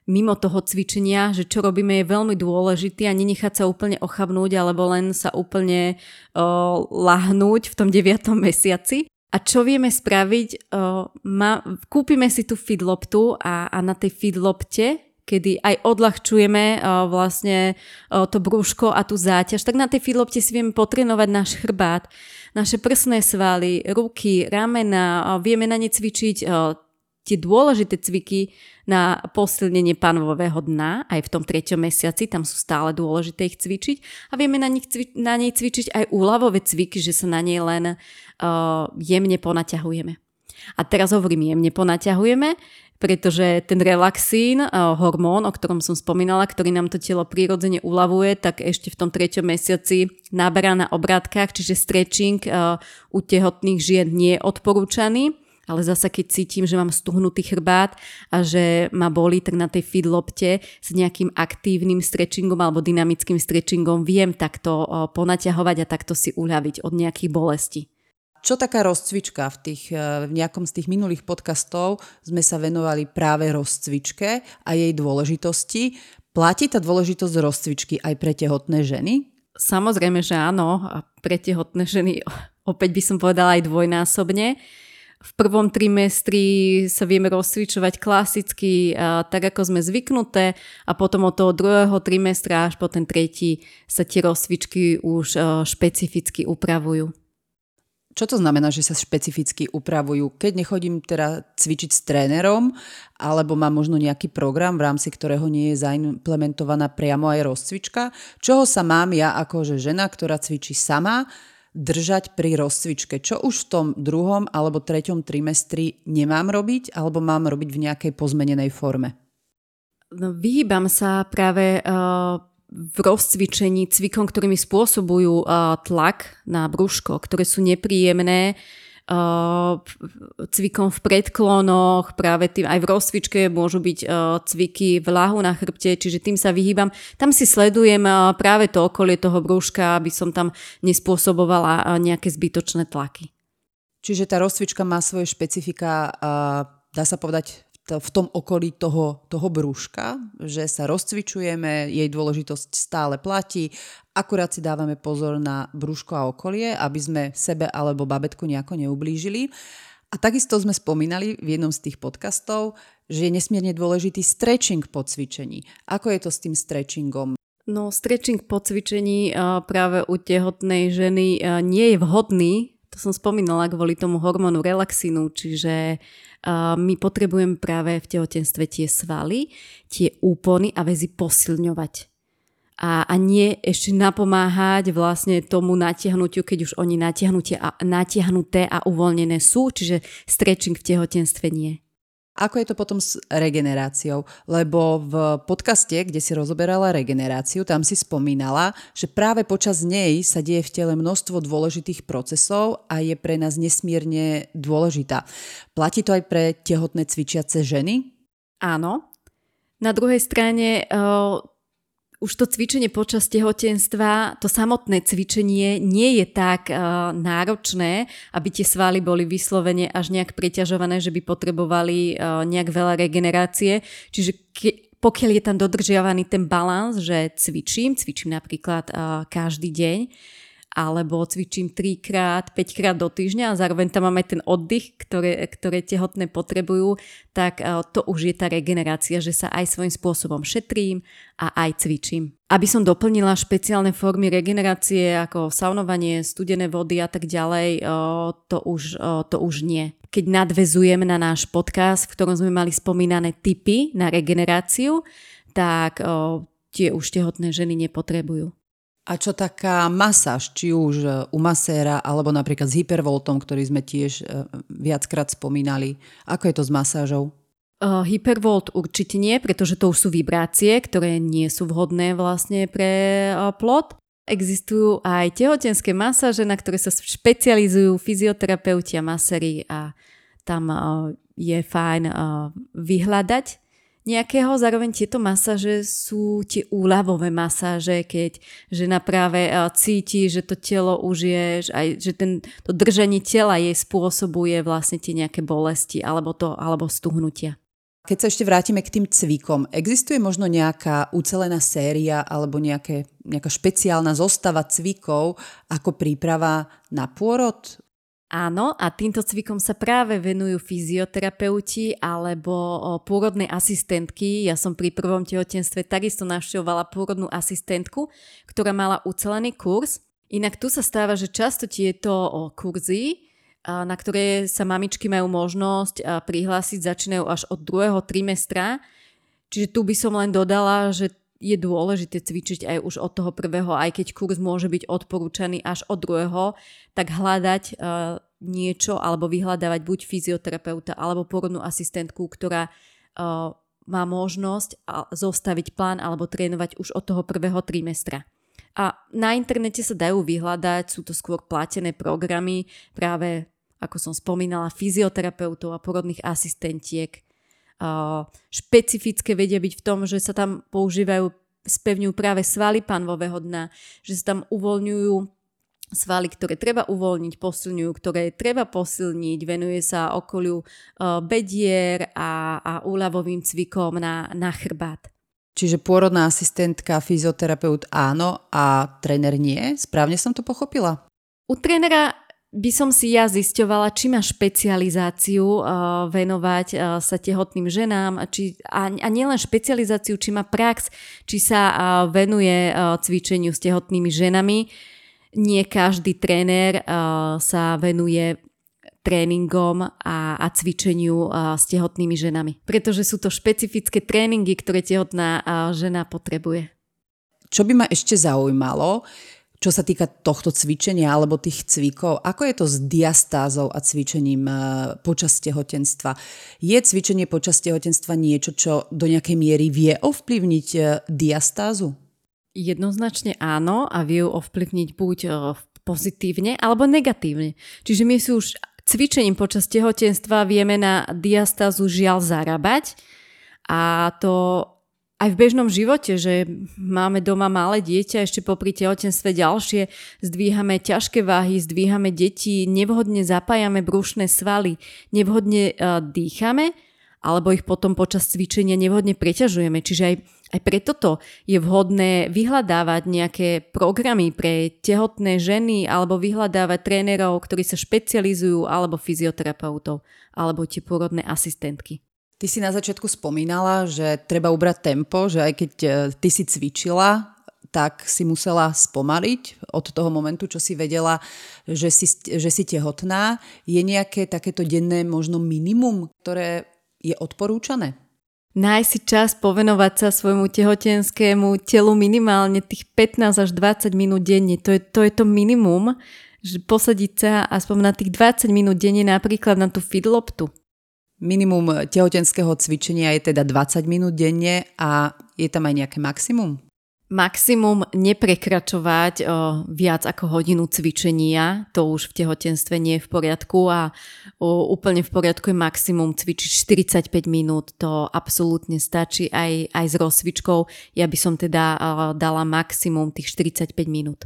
mimo toho cvičenia, že čo robíme je veľmi dôležitý a nenechať sa úplne ochabnúť alebo len sa úplne uh, lahnúť v tom deviatom mesiaci. A čo vieme spraviť? Uh, ma, kúpime si tú feedloptu a, a na tej feedlopte kedy aj odľahčujeme uh, vlastne uh, to brúško a tú záťaž, tak na tej feedlopte si vieme potrénovať náš chrbát, naše prsné svaly, ruky, ramena, uh, vieme na ne cvičiť uh, tie dôležité cviky na posilnenie panvového dna, aj v tom treťom mesiaci, tam sú stále dôležité ich cvičiť a vieme na, nich cvi- na nej cvičiť aj úľavové cviky, že sa na nej len uh, jemne ponaťahujeme. A teraz hovorím, jemne ponaťahujeme, pretože ten relaxín, hormón, o ktorom som spomínala, ktorý nám to telo prirodzene uľavuje, tak ešte v tom treťom mesiaci naberá na obrátkach, čiže stretching u tehotných žien nie je odporúčaný, ale zasa keď cítim, že mám stuhnutý chrbát a že ma bolí, tak na tej feedlopte s nejakým aktívnym stretchingom alebo dynamickým stretchingom viem takto ponaťahovať a takto si uľaviť od nejakých bolestí. Čo taká rozcvička? V, tých, v nejakom z tých minulých podcastov sme sa venovali práve rozcvičke a jej dôležitosti. Platí tá dôležitosť rozcvičky aj pre tehotné ženy? Samozrejme, že áno. A pre tehotné ženy opäť by som povedala aj dvojnásobne. V prvom trimestri sa vieme rozcvičovať klasicky, tak ako sme zvyknuté a potom od toho druhého trimestra až po ten tretí sa tie rozcvičky už špecificky upravujú. Čo to znamená, že sa špecificky upravujú? Keď nechodím teda cvičiť s trénerom, alebo mám možno nejaký program, v rámci ktorého nie je zaimplementovaná priamo aj rozcvička, čoho sa mám ja akože žena, ktorá cvičí sama, držať pri rozcvičke? Čo už v tom druhom alebo treťom trimestri nemám robiť, alebo mám robiť v nejakej pozmenenej forme? No, vyhýbam sa práve... Uh... v rozcvičení cvikom, ktorými spôsobujú uh, tlak na brúško, ktoré sú nepríjemné, cvikom v predklonoch, práve tým aj v rozcvičke môžu byť cviky v lahu na chrbte, čiže tým sa vyhýbam. Tam si sledujem práve to okolie toho brúška, aby som tam nespôsobovala nejaké zbytočné tlaky. Čiže tá rozcvička má svoje špecifika, dá sa povedať, v tom okolí toho, toho brúška, že sa rozcvičujeme, jej dôležitosť stále platí, akurát si dávame pozor na brúško a okolie, aby sme sebe alebo babetku nejako neublížili. A takisto sme spomínali v jednom z tých podcastov, že je nesmierne dôležitý stretching po cvičení. Ako je to s tým stretchingom? No, stretching po cvičení práve u tehotnej ženy nie je vhodný. To som spomínala kvôli tomu hormónu relaxinu, čiže my potrebujeme práve v tehotenstve tie svaly, tie úpony a väzy posilňovať. A, a nie ešte napomáhať vlastne tomu natiahnutiu, keď už oni natiahnuté a, natiahnuté a uvoľnené sú, čiže stretching v tehotenstve nie. Ako je to potom s regeneráciou? Lebo v podcaste, kde si rozoberala regeneráciu, tam si spomínala, že práve počas nej sa deje v tele množstvo dôležitých procesov a je pre nás nesmierne dôležitá. Platí to aj pre tehotné cvičiace ženy? Áno. Na druhej strane Uh... už to cvičenie počas tehotenstva, to samotné cvičenie nie je tak e, náročné, aby tie svaly boli vyslovene až nejak preťažované, že by potrebovali e, nejak veľa regenerácie. Čiže ke, pokiaľ je tam dodržiavaný ten balans, že cvičím, cvičím napríklad e, každý deň, alebo cvičím trikrát, päťkrát do týždňa a zároveň tam máme ten oddych, ktoré, ktoré tehotné potrebujú, tak to už je tá regenerácia, že sa aj svojím spôsobom šetrím a aj cvičím. Aby som doplnila špeciálne formy regenerácie, ako saunovanie, studené vody a tak ďalej, to už, to už nie. Keď nadvezujem na náš podcast, v ktorom sme mali spomínané tipy na regeneráciu, tak tie už tehotné ženy nepotrebujú. A čo taká masáž, či už u maséra, alebo napríklad s hypervoltom, ktorý sme tiež viackrát spomínali. Ako je to s masážou? Uh, hypervolt určite nie, pretože to už sú vibrácie, ktoré nie sú vhodné vlastne pre uh, plod. Existujú aj tehotenské masáže, na ktoré sa špecializujú fyzioterapeuti a maséri a tam uh, je fajn uh, vyhľadať nejakého. Zároveň tieto masáže sú tie úľavové masáže, keď žena práve cíti, že to telo už je, že, aj, že ten, to držanie tela jej spôsobuje vlastne tie nejaké bolesti alebo, to, alebo stuhnutia. Keď sa ešte vrátime k tým cvikom, existuje možno nejaká ucelená séria alebo nejaké, nejaká špeciálna zostava cvikov ako príprava na pôrod? Áno, a týmto cvikom sa práve venujú fyzioterapeuti alebo pôrodné asistentky. Ja som pri prvom tehotenstve takisto navštevovala pôrodnú asistentku, ktorá mala ucelený kurz. Inak tu sa stáva, že často tieto kurzy, na ktoré sa mamičky majú možnosť prihlásiť, začínajú až od druhého trimestra. Čiže tu by som len dodala, že je dôležité cvičiť aj už od toho prvého, aj keď kurz môže byť odporúčaný až od druhého, tak hľadať uh, niečo alebo vyhľadávať buď fyzioterapeuta alebo porodnú asistentku, ktorá uh, má možnosť zostaviť plán alebo trénovať už od toho prvého trimestra. A na internete sa dajú vyhľadať, sú to skôr platené programy práve, ako som spomínala, fyzioterapeutov a porodných asistentiek. Uh, špecifické vedia byť v tom, že sa tam používajú, spevňujú práve svaly panvového dna, že sa tam uvoľňujú svaly, ktoré treba uvoľniť, posilňujú, ktoré treba posilniť, venuje sa okoliu uh, bedier a, a úľavovým cvikom na, na chrbát. Čiže pôrodná asistentka, fyzioterapeut áno a tréner nie? Správne som to pochopila? U trénera by som si ja zisťovala, či má špecializáciu uh, venovať uh, sa tehotným ženám či, a, a nielen špecializáciu, či má prax, či sa uh, venuje uh, cvičeniu s tehotnými ženami. Nie každý tréner uh, sa venuje tréningom a, a cvičeniu uh, s tehotnými ženami, pretože sú to špecifické tréningy, ktoré tehotná uh, žena potrebuje. Čo by ma ešte zaujímalo, čo sa týka tohto cvičenia alebo tých cvikov, ako je to s diastázou a cvičením počas tehotenstva? Je cvičenie počas tehotenstva niečo, čo do nejakej miery vie ovplyvniť diastázu? Jednoznačne áno a vie ju ovplyvniť buď pozitívne alebo negatívne. Čiže my si už Cvičením počas tehotenstva vieme na diastázu žiaľ zarábať, a to aj v bežnom živote, že máme doma malé dieťa, ešte popri tehotenstve ďalšie, zdvíhame ťažké váhy, zdvíhame deti, nevhodne zapájame brušné svaly, nevhodne uh, dýchame, alebo ich potom počas cvičenia nevhodne preťažujeme. Čiže aj, aj preto to je vhodné vyhľadávať nejaké programy pre tehotné ženy alebo vyhľadávať trénerov, ktorí sa špecializujú, alebo fyzioterapeutov, alebo tie pôrodné asistentky. Ty si na začiatku spomínala, že treba ubrať tempo, že aj keď ty si cvičila, tak si musela spomaliť od toho momentu, čo si vedela, že si, že si tehotná. Je nejaké takéto denné možno minimum, ktoré je odporúčané? Nájsť si čas povenovať sa svojmu tehotenskému telu minimálne tých pätnásť až dvadsať minút denne. To je to, je to minimum, že posadiť sa aspoň na tých dvadsať minút denne napríklad na tú fidloptu. Minimum tehotenského cvičenia je teda dvadsať minút denne a je tam aj nejaké maximum? Maximum neprekračovať o, viac ako hodinu cvičenia, to už v tehotenstve nie je v poriadku a o, úplne v poriadku je maximum cvičiť štyridsaťpäť minút, to absolútne stačí aj, aj s rozcvičkou, ja by som teda o, dala maximum tých štyridsaťpäť minút.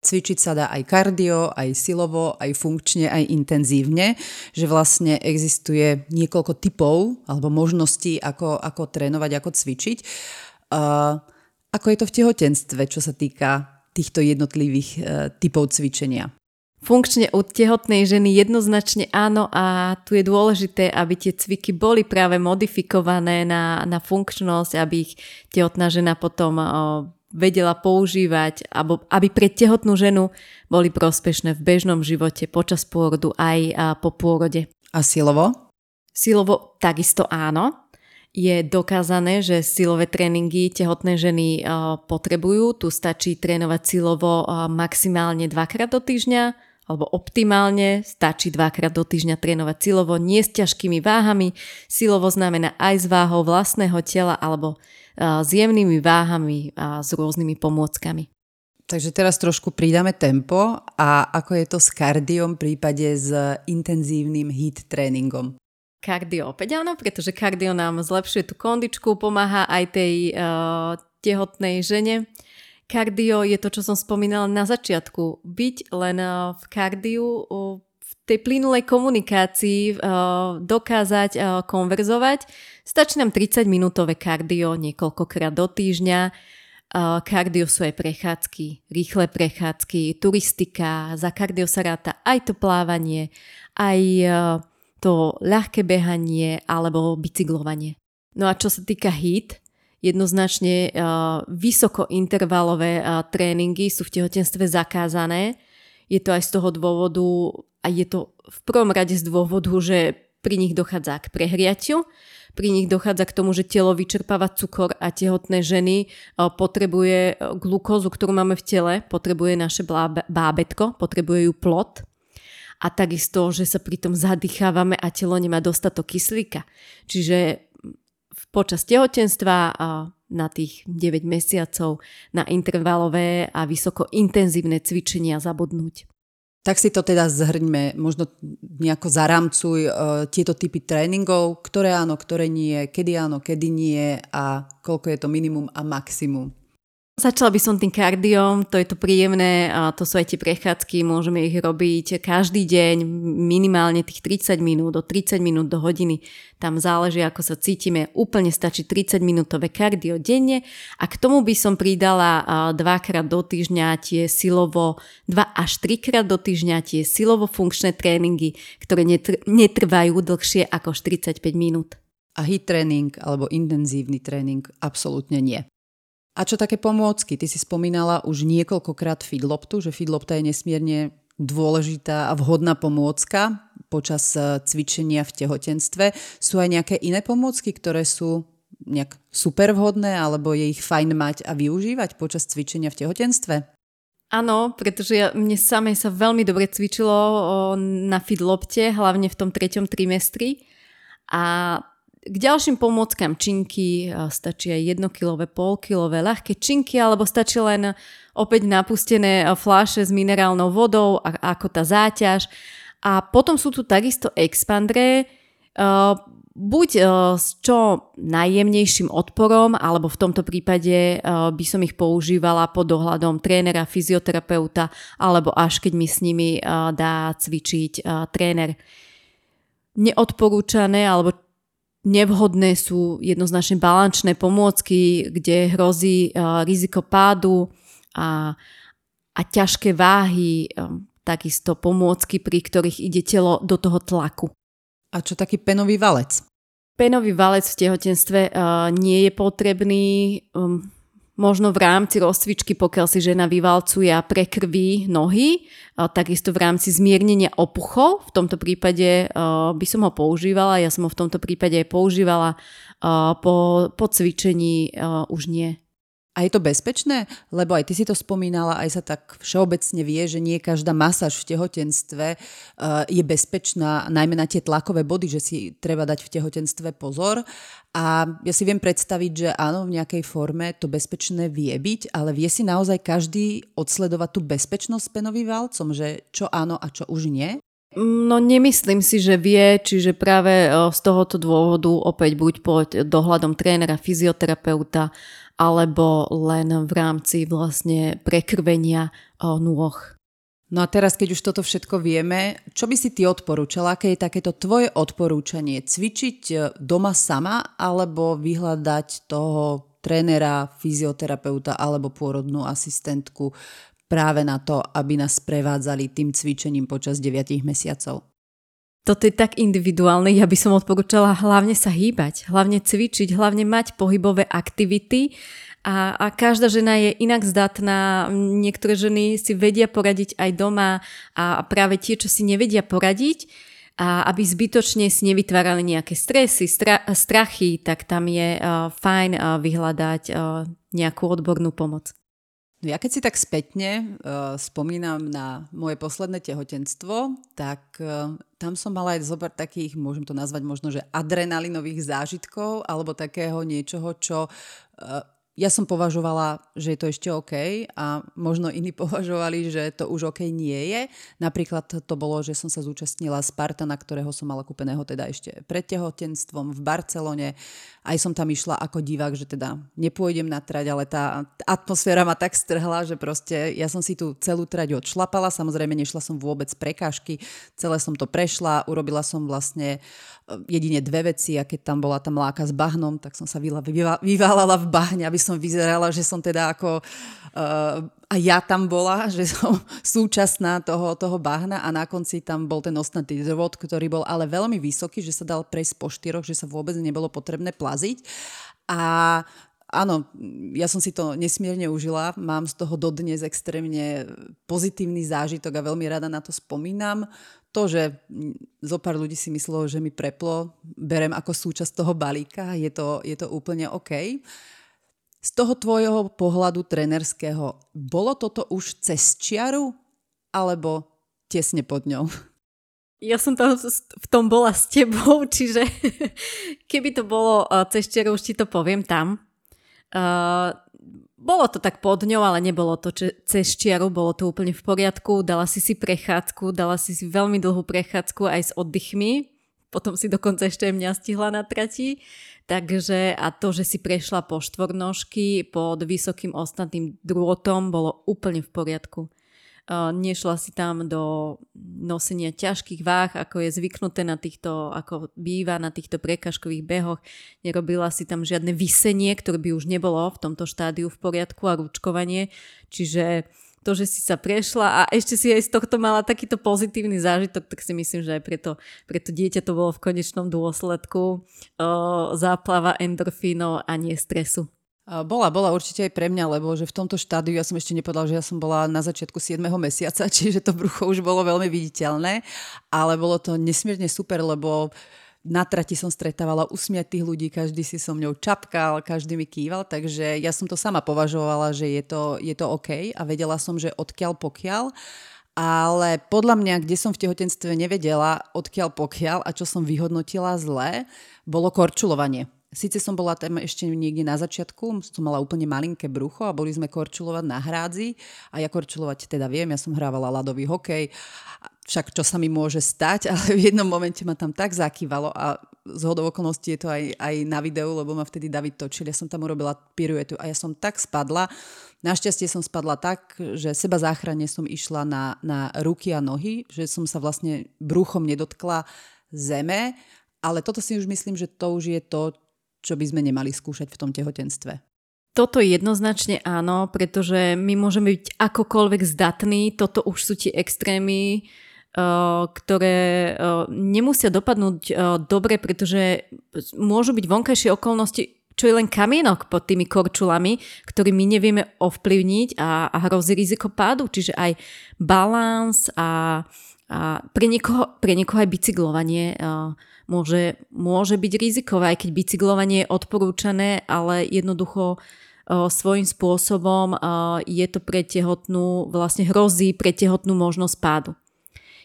Cvičiť sa dá aj kardio, aj silovo, aj funkčne, aj intenzívne, že vlastne existuje niekoľko typov alebo možností, ako, ako trénovať, ako cvičiť. Uh, ako je to v tehotenstve, čo sa týka týchto jednotlivých uh, typov cvičenia? Funkčne u tehotnej ženy jednoznačne áno a tu je dôležité, aby tie cviky boli práve modifikované na, na funkčnosť, aby ich tehotná žena potom uh, vedela používať, aby pre tehotnú ženu boli prospešné v bežnom živote, počas pôrodu aj po pôrode. A silovo? Silovo takisto áno. Je dokázané, že silové tréningy tehotné ženy potrebujú. Tu stačí trénovať silovo maximálne dvakrát do týždňa, alebo optimálne stačí dvakrát do týždňa trénovať silovo, nie s ťažkými váhami. Silovo znamená aj s váhou vlastného tela alebo a, s jemnými váhami a s rôznymi pomôckami. Takže teraz trošku pridáme tempo a ako je to s kardiom v prípade s intenzívnym hit tréningom? Kardio opäť áno, pretože kardio nám zlepšuje tú kondičku, pomáha aj tej e, tehotnej žene. Kardio je to, čo som spomínala na začiatku. Byť len v kardiu, v tej plynulej komunikácii, dokázať konverzovať. Stačí nám tridsaťminútové kardio niekoľkokrát do týždňa. Kardio sú aj prechádzky, rýchle prechádzky, turistika, za kardio sa ráta aj to plávanie, aj to ľahké behanie alebo bicyklovanie. No a čo sa týka há í té, jednoznačne uh, vysokointervalové uh, tréningy sú v tehotenstve zakázané. Je to aj z toho dôvodu, a je to v prvom rade z dôvodu, že pri nich dochádza k prehriatiu, pri nich dochádza k tomu, že telo vyčerpáva cukor a tehotné ženy uh, potrebuje glukózu, ktorú máme v tele, potrebuje naše blábe, bábätko, potrebuje ju plod. A takisto, že sa pritom zadýchávame a telo nemá dostatok kyslíka. Čiže počas tehotenstva na tých deväť mesiacov na intervalové a vysokointenzívne cvičenia zabudnúť. Tak si to teda zhrňme, možno nejako zaramcuj e, tieto typy tréningov, ktoré áno, ktoré nie, kedy áno, kedy nie a koľko je to minimum a maximum. Začala by som tým kardiom, to je to príjemné, to sú aj tie prechádzky, môžeme ich robiť každý deň, minimálne tých tridsať minút, do tridsať minút do hodiny, tam záleží ako sa cítime, úplne stačí tridsaťminútové kardio denne a k tomu by som pridala dvakrát do týždňa tie silovo, dva až trikrát do týždňa tie silovo-funkčné tréningy, ktoré netr- netrvajú dlhšie ako štyridsaťpäť minút. A há í té tréning alebo intenzívny tréning absolútne nie. A čo také pomôcky? Ty si spomínala už niekoľkokrát fidloptu, že fidlopta je nesmierne dôležitá a vhodná pomôcka počas cvičenia v tehotenstve. Sú aj nejaké iné pomôcky, ktoré sú nejak super vhodné alebo je ich fajn mať a využívať počas cvičenia v tehotenstve? Áno, pretože ja, mne samej sa veľmi dobre cvičilo na fidlopte, hlavne v tom treťom trimestri a k ďalším pomôckam činky, stačí aj jednokilové, polkilové, ľahké činky, alebo stačí len opäť napustené fľaše s minerálnou vodou, ako tá záťaž A potom sú tu takisto expandré, uh, buď uh, s čo najjemnejším odporom, alebo v tomto prípade uh, by som ich používala pod dohľadom trénera, fyzioterapeuta, alebo až keď mi s nimi uh, dá cvičiť uh, tréner. Neodporúčané alebo nevhodné sú jednoznačne balančné pomôcky, kde hrozí uh, riziko pádu a, a ťažké váhy, um, takisto pomôcky, pri ktorých ide telo do toho tlaku. A čo taký penový valec? Penový valec v tehotenstve uh, nie je potrebný, um, možno v rámci rozcvičky, pokiaľ si žena vyvalcuje a prekrví nohy, uh, takisto v rámci zmiernenia opuchov, v tomto prípade uh, by som ho používala, ja som ho v tomto prípade aj používala, uh, po, po cvičení uh, už nie. A je to bezpečné? Lebo aj ty si to spomínala, aj sa tak všeobecne vie, že nie každá masáž v tehotenstve je bezpečná, najmä na tie tlakové body, že si treba dať v tehotenstve pozor. A ja si viem predstaviť, že áno, v nejakej forme to bezpečné vie byť, ale vie si naozaj každý odsledovať tú bezpečnosť penovým valcom, že čo áno a čo už nie? No nemyslím si, že vie, čiže práve z tohoto dôvodu opäť buď pod dohľadom trénera, fyzioterapeuta, alebo len v rámci vlastne prekrvenia nôh. No a teraz, keď už toto všetko vieme, čo by si ty odporúčala? Aké je takéto tvoje odporúčanie? Cvičiť doma sama alebo vyhľadať toho trénera, fyzioterapeuta alebo pôrodnú asistentku práve na to, aby nás prevádzali tým cvičením počas deviatich mesiacov? Toto je tak individuálne, ja by som odporúčala hlavne sa hýbať, hlavne cvičiť, hlavne mať pohybové aktivity a, a každá žena je inak zdatná, niektoré ženy si vedia poradiť aj doma a práve tie, čo si nevedia poradiť, a aby zbytočne si nevytvárali nejaké stresy, stra- strachy, tak tam je uh, fajn uh, vyhľadať uh, nejakú odbornú pomoc. No ja keď si tak spätne uh, spomínam na moje posledné tehotenstvo, tak uh, tam som mala aj zopár takých, môžem to nazvať možno, že adrenalinových zážitkov alebo takého niečoho, čo uh, ja som považovala, že je to ešte OK a možno iní považovali, že to už OK nie je. Napríklad to bolo, že som sa zúčastnila Sparta, na ktorého som mala kúpeného teda ešte pred tehotenstvom v Barcelone. Aj som tam išla ako divák, že teda nepôjdem na trať, ale tá atmosféra ma tak strhla, že proste ja som si tú celú trať odšlapala. Samozrejme, nešla som vôbec prekážky. Celé som to prešla, urobila som vlastne jedine dve veci a keď tam bola tá mláka s bahnom, tak som sa vyválala v bahne, aby som som vyzerala, že som teda ako uh, a ja tam bola, že som súčasná toho, toho bahna a na konci tam bol ten ostnatý drôt, ktorý bol ale veľmi vysoký, že sa dal prejsť po štyroch, že sa vôbec nebolo potrebné plaziť a áno, ja som si to nesmierne užila, mám z toho dodnes extrémne pozitívny zážitok a veľmi rada na to spomínam. To, že zo pár ľudí si myslelo, že mi preplo, berem ako súčasť toho balíka, je to, je to úplne OK. Z toho tvojho pohľadu trenerského, bolo toto už cez čiaru alebo tesne pod ňou? Ja som tam v tom bola s tebou, čiže keby to bolo cez čiaru, už ti to poviem tam. Uh, bolo to tak pod ňou, ale nebolo to cez čiaru, bolo to úplne v poriadku. Dala si si prechádzku, dala si si veľmi dlhú prechádzku aj s oddychmi. Potom si dokonca ešte mňa stihla na trati. Takže a to, že si prešla po štvornožky pod vysokým ostnatým drôtom, bolo úplne v poriadku. Uh, nešla si tam do nosenia ťažkých váh, ako je zvyknuté na týchto, ako býva na týchto prekažkových behoch. Nerobila si tam žiadne visenie, ktoré by už nebolo v tomto štádiu v poriadku a ručkovanie. Čiže to, že si sa prešla a ešte si aj z tohto mala takýto pozitívny zážitok, tak si myslím, že aj preto, preto dieťa to bolo v konečnom dôsledku uh, záplava endorfínov a nie stresu. Bola, bola určite aj pre mňa, lebo že v tomto štádiu, ja som ešte nepovedala, že ja som bola na začiatku siedmeho mesiaca, čiže to brucho už bolo veľmi viditeľné, ale bolo to nesmierne super, lebo na trati som stretávala usmiatých ľudí, každý si so mňou čapkal, každý mi kýval, takže ja som to sama považovala, že je to, je to OK a vedela som, že odkiaľ pokiaľ, ale podľa mňa, kde som v tehotenstve nevedela odkiaľ pokiaľ a čo som vyhodnotila zle, bolo korčulovanie. Sice som bola tam ešte niekde na začiatku, som mala úplne malinké brucho a boli sme korčulovať na hrádzi a ja korčulovať teda viem, ja som hrávala ľadový hokej. však čo sa mi môže stať, ale v jednom momente ma tam tak zakývalo a zhodou okolností je to aj, aj na videu, lebo ma vtedy David točil, ja som tam urobila piruetu a ja som tak spadla. Našťastie som spadla tak, že seba záchranne som išla na, na ruky a nohy, že som sa vlastne bruchom nedotkla zeme, ale toto si už myslím, že to už je to, čo by sme nemali skúšať v tom tehotenstve. Toto jednoznačne áno, pretože my môžeme byť akokoľvek zdatní, toto už sú tie extrémy, ktoré nemusia dopadnúť dobre, pretože môžu byť vonkajšie okolnosti, čo je len kamienok pod tými korčulami, ktorý my nevieme ovplyvniť a, a hrozí riziko pádu. Čiže aj balans a, a pre, niekoho, pre niekoho aj bicyklovanie môže, môže byť rizikové, aj keď bicyklovanie je odporúčané, ale jednoducho svojím spôsobom je to pre tehotnú, vlastne hrozí pre tehotnú možnosť pádu.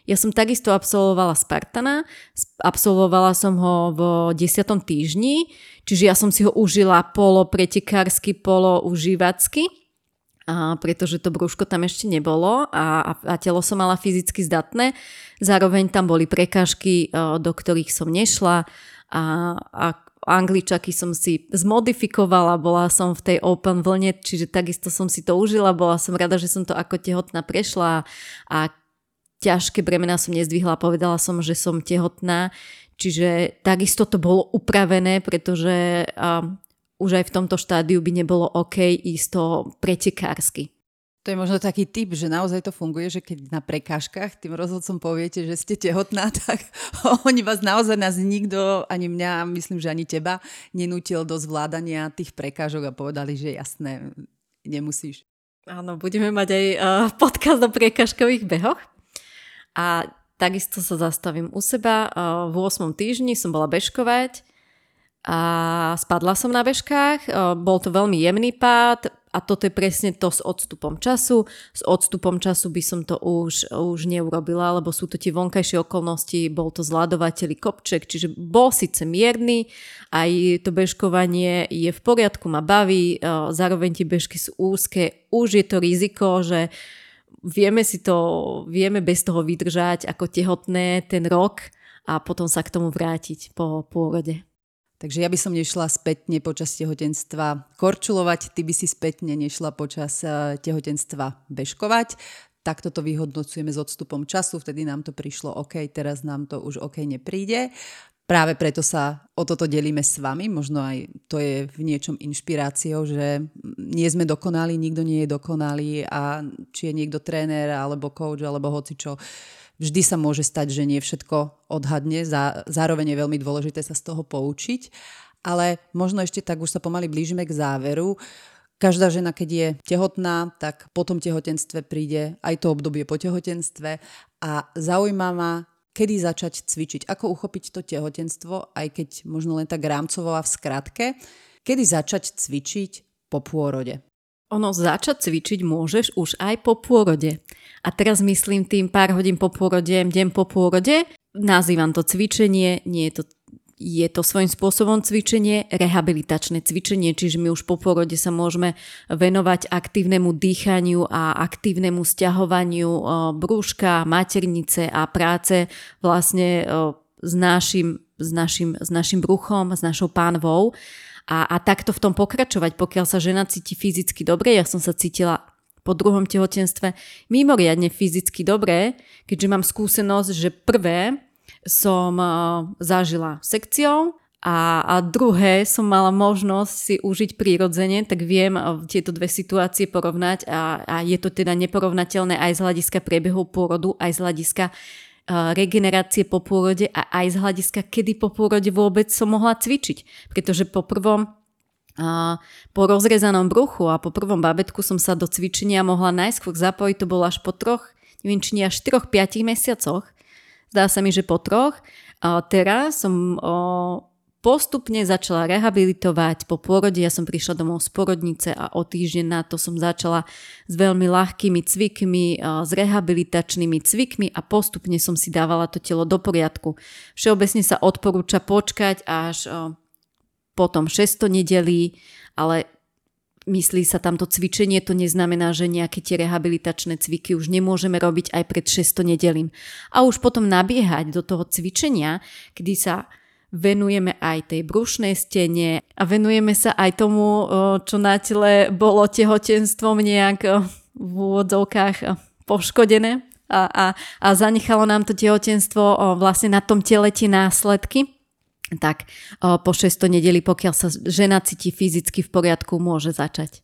Ja som takisto absolvovala Spartana, absolvovala som ho v desiatom týždni, čiže ja som si ho užila polo pretekársky, polo užívacky, a pretože to brúško tam ešte nebolo a, a telo som mala fyzicky zdatné. Zároveň tam boli prekážky, do ktorých som nešla a, a Angličaky som si zmodifikovala, bola som v tej open vlne, čiže takisto som si to užila, bola som rada, že som to ako tehotná prešla a ťažké bremená som nezdvihla, povedala som, že som tehotná, čiže takisto to bolo upravené, pretože um, už aj v tomto štádiu by nebolo OK ísť to pretekársky. To je možno taký tip, že naozaj to funguje, že keď na prekážkach tým rozhodcom poviete, že ste tehotná, tak oni vás naozaj, nás nikto, ani mňa, myslím, že ani teba, nenútil do zvládania tých prekážok a povedali, že jasné, nemusíš. Áno, budeme mať aj uh, podcast o prekážkových behoch. A takisto sa zastavím u seba. V ôsmom týždni som bola bežkovať a spadla som na bežkách. Bol to veľmi jemný pád a toto je presne to s odstupom času. S odstupom času by som to už, už neurobila, lebo sú to tie vonkajšie okolnosti. Bol to zľadovateľý kopček, čiže bol síce mierny, aj to bežkovanie je v poriadku, ma baví, zároveň tie bežky sú úzke. Už je to riziko, že vieme si to, vieme bez toho vydržať ako tehotné ten rok a potom sa k tomu vrátiť po pôrode. Takže ja by som nešla spätne počas tehotenstva korčulovať, ty by si spätne nešla počas tehotenstva bežkovať. Takto to vyhodnocujeme s odstupom času, vtedy nám to prišlo OK, teraz nám to už OK nepríde. Práve preto sa o toto delíme s vami, možno aj to je v niečom inšpiráciou, že nie sme dokonali, nikto nie je dokonalý a či je niekto tréner alebo coach alebo hocičo, vždy sa môže stať, že nie všetko odhadne, zároveň je veľmi dôležité sa z toho poučiť, ale možno ešte tak už sa pomaly blížime k záveru. Každá žena, keď je tehotná, tak po tom tehotenstve príde aj to obdobie po tehotenstve a zaujíma ma, kedy začať cvičiť, ako uchopiť to tehotenstvo, aj keď možno len tak rámcovo a v skratke, kedy začať cvičiť po pôrode. Ono začať cvičiť môžeš už aj po pôrode. A teraz myslím tým pár hodín po pôrode, deň po pôrode, nazývam to cvičenie, nie je to Je to svojím spôsobom cvičenie, rehabilitačné cvičenie, čiže my už po porode sa môžeme venovať aktívnemu dýchaniu a aktívnemu sťahovaniu brúška, maternice a práce vlastne s našim, s našim, s našim bruchom, s našou pánvou a, a takto v tom pokračovať, pokiaľ sa žena cíti fyzicky dobre. Ja som sa cítila po druhom tehotenstve mimoriadne fyzicky dobre, keďže mám skúsenosť, že prvé som zažila sekciou a, a druhé som mala možnosť si užiť prirodzene, tak viem tieto dve situácie porovnať a, a je to teda neporovnateľné aj z hľadiska priebehu pôrodu, aj z hľadiska uh, regenerácie po pôrode a aj z hľadiska, kedy po pôrode vôbec som mohla cvičiť, pretože po prvom A po rozrezanom bruchu a po prvom babetku som sa do cvičenia mohla najskôr zapojiť, to bolo až po troch, neviem či nie až štyroch, piatich mesiacoch. Zdá sa mi, že po troch. A teraz som o, postupne začala rehabilitovať po pôrode. Ja som prišla domov z porodnice a o týždeň na to som začala s veľmi ľahkými cvikmi, a s rehabilitačnými cvikmi a postupne som si dávala to telo do poriadku. Všeobecne sa odporúča počkať až o, potom šesť nedelí, ale myslí sa tam to cvičenie, to neznamená, že nejaké tie rehabilitačné cviky už nemôžeme robiť aj pred šestou nedelím. A už potom nabiehať do toho cvičenia, kedy sa venujeme aj tej brušnej stene a venujeme sa aj tomu, čo na tele bolo tehotenstvom nejak v úvodzovkách poškodené a, a, a zanechalo nám to tehotenstvo vlastne na tom tele tie následky. Tak po šestou nedeli, pokiaľ sa žena cíti fyzicky v poriadku, môže začať.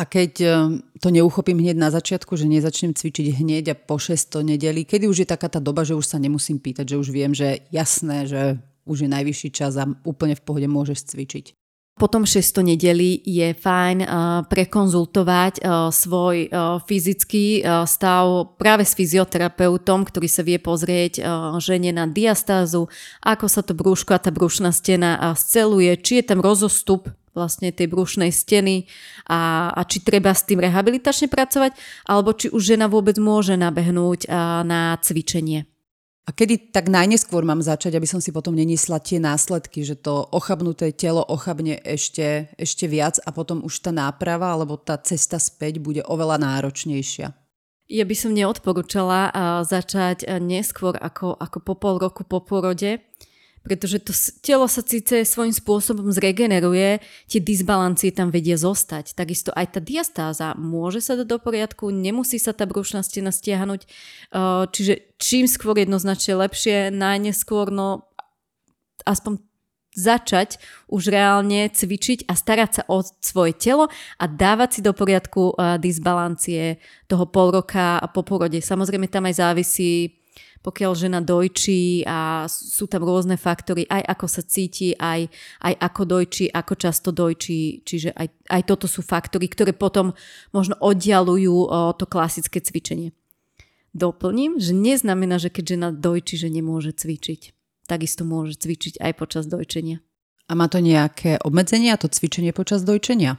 A keď to neuchopím hneď na začiatku, že nezačnem cvičiť hneď a po šestou nedeli, kedy už je taká tá doba, že už sa nemusím pýtať, že už viem, že jasné, že už je najvyšší čas a úplne v pohode môžeš cvičiť. Potom šestou nedeli je fajn prekonzultovať svoj fyzický stav práve s fyzioterapeutom, ktorý sa vie pozrieť žene na diastázu, ako sa to brúško a tá brúšna stena sceluje, či je tam rozostup vlastne tej brúšnej steny a, a či treba s tým rehabilitačne pracovať, alebo či už žena vôbec môže nabehnúť na cvičenie. A kedy tak najneskôr mám začať, aby som si potom nenísla tie následky, že to ochabnuté telo ochabne ešte, ešte viac a potom už tá náprava alebo tá cesta späť bude oveľa náročnejšia? Ja by som neodporúčala začať neskôr ako, ako po pol roku po porode, pretože to telo sa síce svojím spôsobom zregeneruje, tie disbalancie tam vedia zostať. Takisto aj tá diastáza môže sa dať do poriadku, nemusí sa tá brušná stena stiahnuť, čiže čím skôr jednoznačne lepšie, najneskôr, no aspoň začať už reálne cvičiť a starať sa o svoje telo a dávať si do poriadku disbalancie toho pol roka a po porode. Samozrejme tam aj závisí, pokiaľ žena dojčí a sú tam rôzne faktory, aj ako sa cíti, aj, aj ako dojčí, ako často dojčí, čiže aj, aj toto sú faktory, ktoré potom možno oddialujú to klasické cvičenie. Doplním, že neznamená, že keď žena dojčí, že nemôže cvičiť. Takisto môže cvičiť aj počas dojčenia. A má to nejaké obmedzenia, to cvičenie počas dojčenia?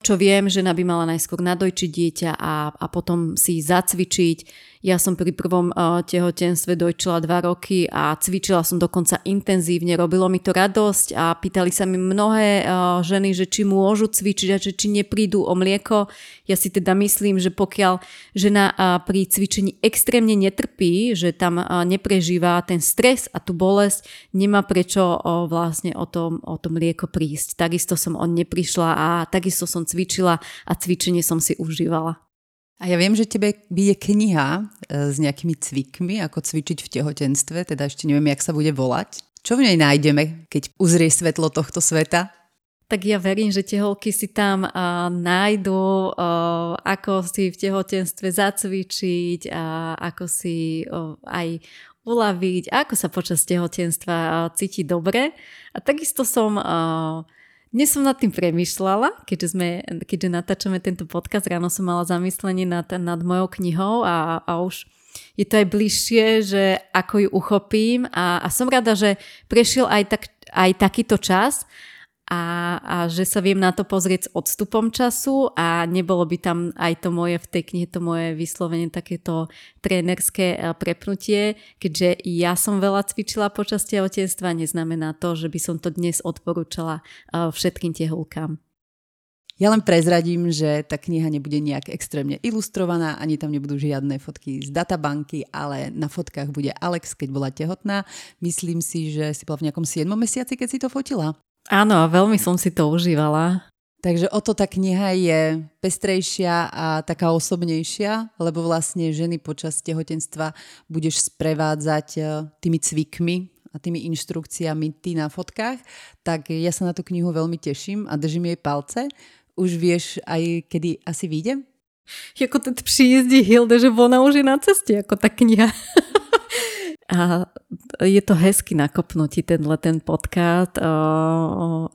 Čo viem, žena by mala najskôr nadojčiť dieťa a, a potom si zacvičiť. Ja som pri prvom uh, tehotenstve dojčila dva roky a cvičila som dokonca intenzívne, robilo mi to radosť a pýtali sa mi mnohé uh, ženy, že či môžu cvičiť a že či neprídu o mlieko. Ja si teda myslím, že pokiaľ žena uh, pri cvičení extrémne netrpí, že tam uh, neprežíva ten stres a tú bolesť, nemá prečo uh, vlastne o to, o to mlieko prísť. Takisto som on neprišla a takisto som cvičila a cvičenie som si užívala. A ja viem, že tebe je kniha s nejakými cvikmi, ako cvičiť v tehotenstve, teda ešte neviem, jak sa bude volať. Čo v nej nájdeme, keď uzrie svetlo tohto sveta? Tak ja verím, že tie holky si tam uh, nájdú, uh, ako si v tehotenstve zacvičiť, uh, ako si uh, aj uľaviť, ako sa počas tehotenstva uh, cíti dobre. A takisto som... Uh, Dnes som nad tým premýšľala, keďže, sme, keďže natáčame tento podcast, ráno som mala zamyslenie nad, nad mojou knihou a, a už je to aj bližšie, že ako ju uchopím a, a som rada, že prešiel aj, tak, aj takýto čas a, a že sa viem na to pozrieť s odstupom času a nebolo by tam aj to moje v tej knihe, to moje vyslovene takéto trénerské prepnutie, keďže ja som veľa cvičila počas tehotenstva, neznamená to, že by som to dnes odporúčala všetkým tehulkám. Ja len prezradím, že tá kniha nebude nejak extrémne ilustrovaná, ani tam nebudú žiadne fotky z databanky, ale na fotkách bude Alex, keď bola tehotná. Myslím si, že si bola v nejakom siedmom mesiaci, keď si to fotila. Áno, a veľmi som si to užívala. Takže o to tá kniha je pestrejšia a taká osobnejšia, lebo vlastne ženy počas tehotenstva budeš sprevádzať tými cvikmi a tými inštrukciami ty na fotkách. Tak ja sa na tú knihu veľmi teším a držím jej palce. Už vieš aj, kedy asi vyjde? Jako ten přijezdí Hilde, že ona už je na ceste, ako tá kniha. A je to hezky nakopnutí tenhle ten podcast,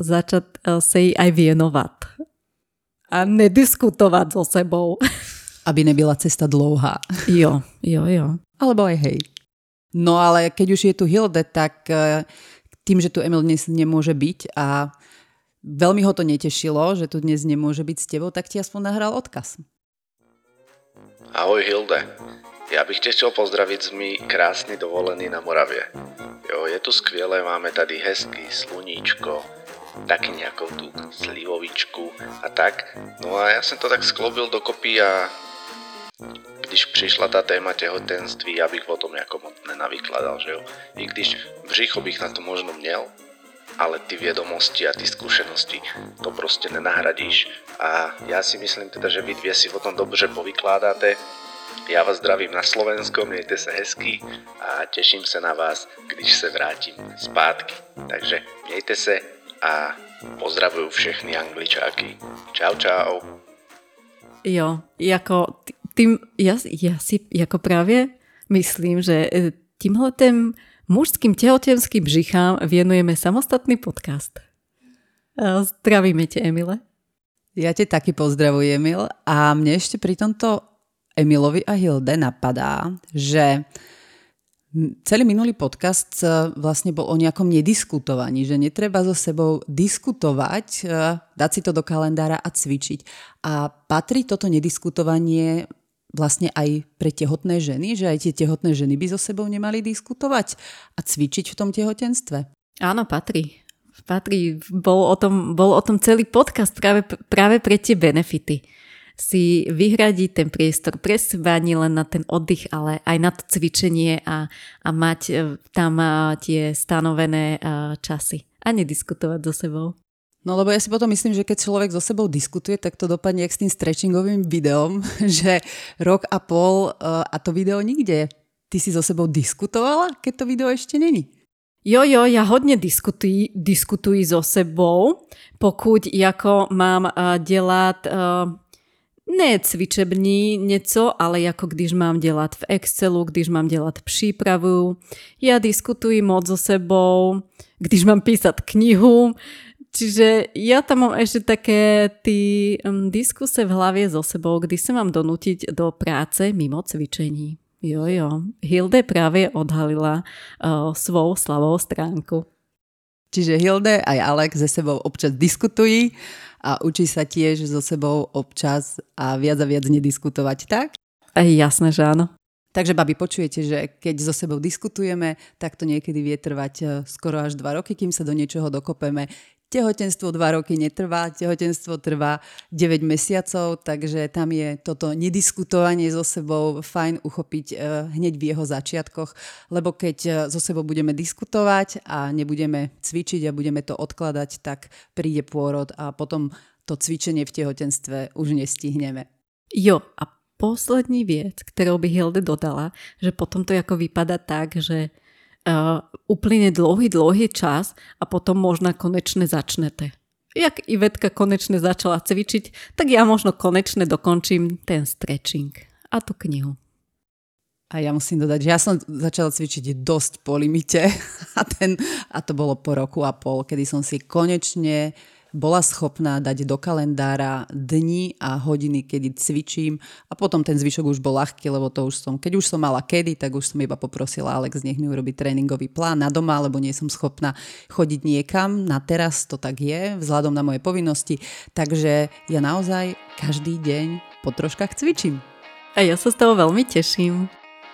začať sa jej aj věnovat a nediskutovat so sebou. Aby nebyla cesta dlouhá. Jo, jo, jo. Alebo aj hej. No ale keď už je tu Hilde, tak tým, že tu Emil dnes nemôže byť a veľmi ho to netešilo, že tu dnes nemôže byť s tebou, tak ti aspoň nahral odkaz. Ahoj Hilde. Ja bych tiež chcel pozdraviť z mi krásny dovolený na Moravie. Jo, je tu skvelé, máme tady hezky, sluníčko, taký nejakou tú slivovičku a tak. No a ja som to tak sklobil dokopy a když přišla tá téma tehotenství, ja bych o tom nejako moc nenavykladal, že jo. I když břicho bych na to možno měl, ale ty vědomosti a ty skúsenosti to proste nenahradíš. A ja si myslím teda, že vy dvě si o tom dobře povykládate. Ja vás zdravím na Slovensku, mějte se hezky a teším sa na vás, když se vrátim zpátky. Takže mějte se a pozdravujú všechny angličáky. Čau, čau. Jo, jako tím, já, já si jako právě myslím, že tímhletém mužským těhotenským břichám věnujeme samostatný podcast. Zdravíme tě, Emile. Ja te taky pozdravujem, Emil. A mne ešte pri tomto Emilovi a Hilde napadá, že celý minulý podcast vlastne bol o nejakom nediskutovaní, že netreba so sebou diskutovať, dať si to do kalendára a cvičiť. A patrí toto nediskutovanie vlastne aj pre tehotné ženy, že aj tie tehotné ženy by so sebou nemali diskutovať a cvičiť v tom tehotenstve? Áno, patrí. Patrí. Bol o tom, bol o tom celý podcast práve, práve pre tie benefity. Si vyhradiť ten priestor pre seba, nie len na ten oddych, ale aj na to cvičenie a, a mať tam tie stanovené časy a nediskutovať so sebou. No lebo ja si potom myslím, že keď človek so sebou diskutuje, tak to dopadne jak s tým stretchingovým videom, že rok a pol a to video nikde. Ty si so sebou diskutovala, keď to video ešte není? Jo, jo, ja hodne diskutuj, diskutuj so sebou, pokud ako mám uh, delať... Uh, ne cvičební něco, ale jako když mám dělat v Excelu, když mám dělat přípravu. Ja diskutuji moc so sebou, když mám písať knihu. Čiže ja tam mám ešte také ty diskuse v hlavě so sebou, když se mám donutiť do práce mimo cvičení. Jo, jo. Hilde práve odhalila uh, svou slavou stránku. Čiže Hilde aj Alex ze sebou občas diskutují a učí sa tiež so sebou občas a viac a viac nediskutovať, tak? Aj jasné, že áno. Takže, babi, počujete, že keď so sebou diskutujeme, tak to niekedy vie trvať skoro až dva roky, kým sa do niečoho dokopeme. Tehotenstvo dva roky netrvá, tehotenstvo trvá deväť mesiacov, takže tam je toto nediskutovanie so sebou fajn uchopiť hneď v jeho začiatkoch, lebo keď so sebou budeme diskutovať a nebudeme cvičiť a budeme to odkladať, tak príde pôrod a potom to cvičenie v tehotenstve už nestihneme. Jo, a poslední vec, ktorou by Hilde dodala, že potom to ako vypadá tak, že uh, uplyne dlhý, dlhý čas a potom možno konečne začnete. Jak Ivetka konečne začala cvičiť, tak ja možno konečne dokončím ten stretching a tú knihu. A ja musím dodať, že ja som začala cvičiť dosť po limite a, ten, a to bolo po roku a pol, kedy som si konečne bola schopná dať do kalendára dni a hodiny, kedy cvičím a potom ten zvyšok už bol ľahký, lebo to už som, keď už som mala kedy, tak už som iba poprosila Alex, nech mi urobí tréningový plán na doma, lebo nie som schopná chodiť niekam, na teraz to tak je, vzhľadom na moje povinnosti, takže ja naozaj každý deň po troškách cvičím. A ja sa z toho veľmi teším.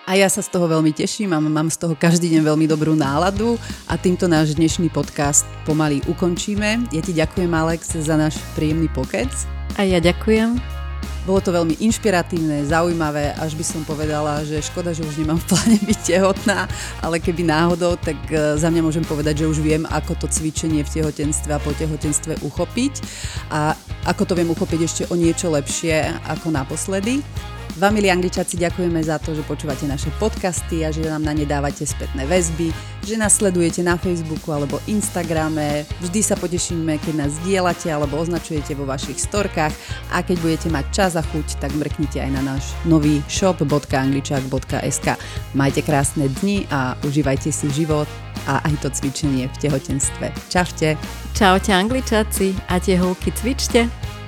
A ja sa z toho veľmi teším a mám z toho každý deň veľmi dobrú náladu a týmto náš dnešný podcast pomaly ukončíme. Ja ti ďakujem, Alex, za náš príjemný pokec. A ja ďakujem. Bolo to veľmi inšpiratívne, zaujímavé, až by som povedala, že škoda, že už nemám v pláne byť tehotná, ale keby náhodou, tak za mňa môžem povedať, že už viem, ako to cvičenie v tehotenstve a po tehotenstve uchopiť a ako to viem uchopiť ešte o niečo lepšie ako naposledy. Vám, milí angličáci, ďakujeme za to, že počúvate naše podcasty a že nám na ne dávate spätné väzby, že nás sledujete na Facebooku alebo Instagrame. Vždy sa potešíme, keď nás zdieľate alebo označujete vo vašich storkách a keď budete mať čas a chuť, tak mrknite aj na náš nový shop bodka angličak bodka es ká. Majte krásne dni a užívajte si život a aj to cvičenie v tehotenstve. Čaute. Čaute, angličáci, a tie holky cvičte.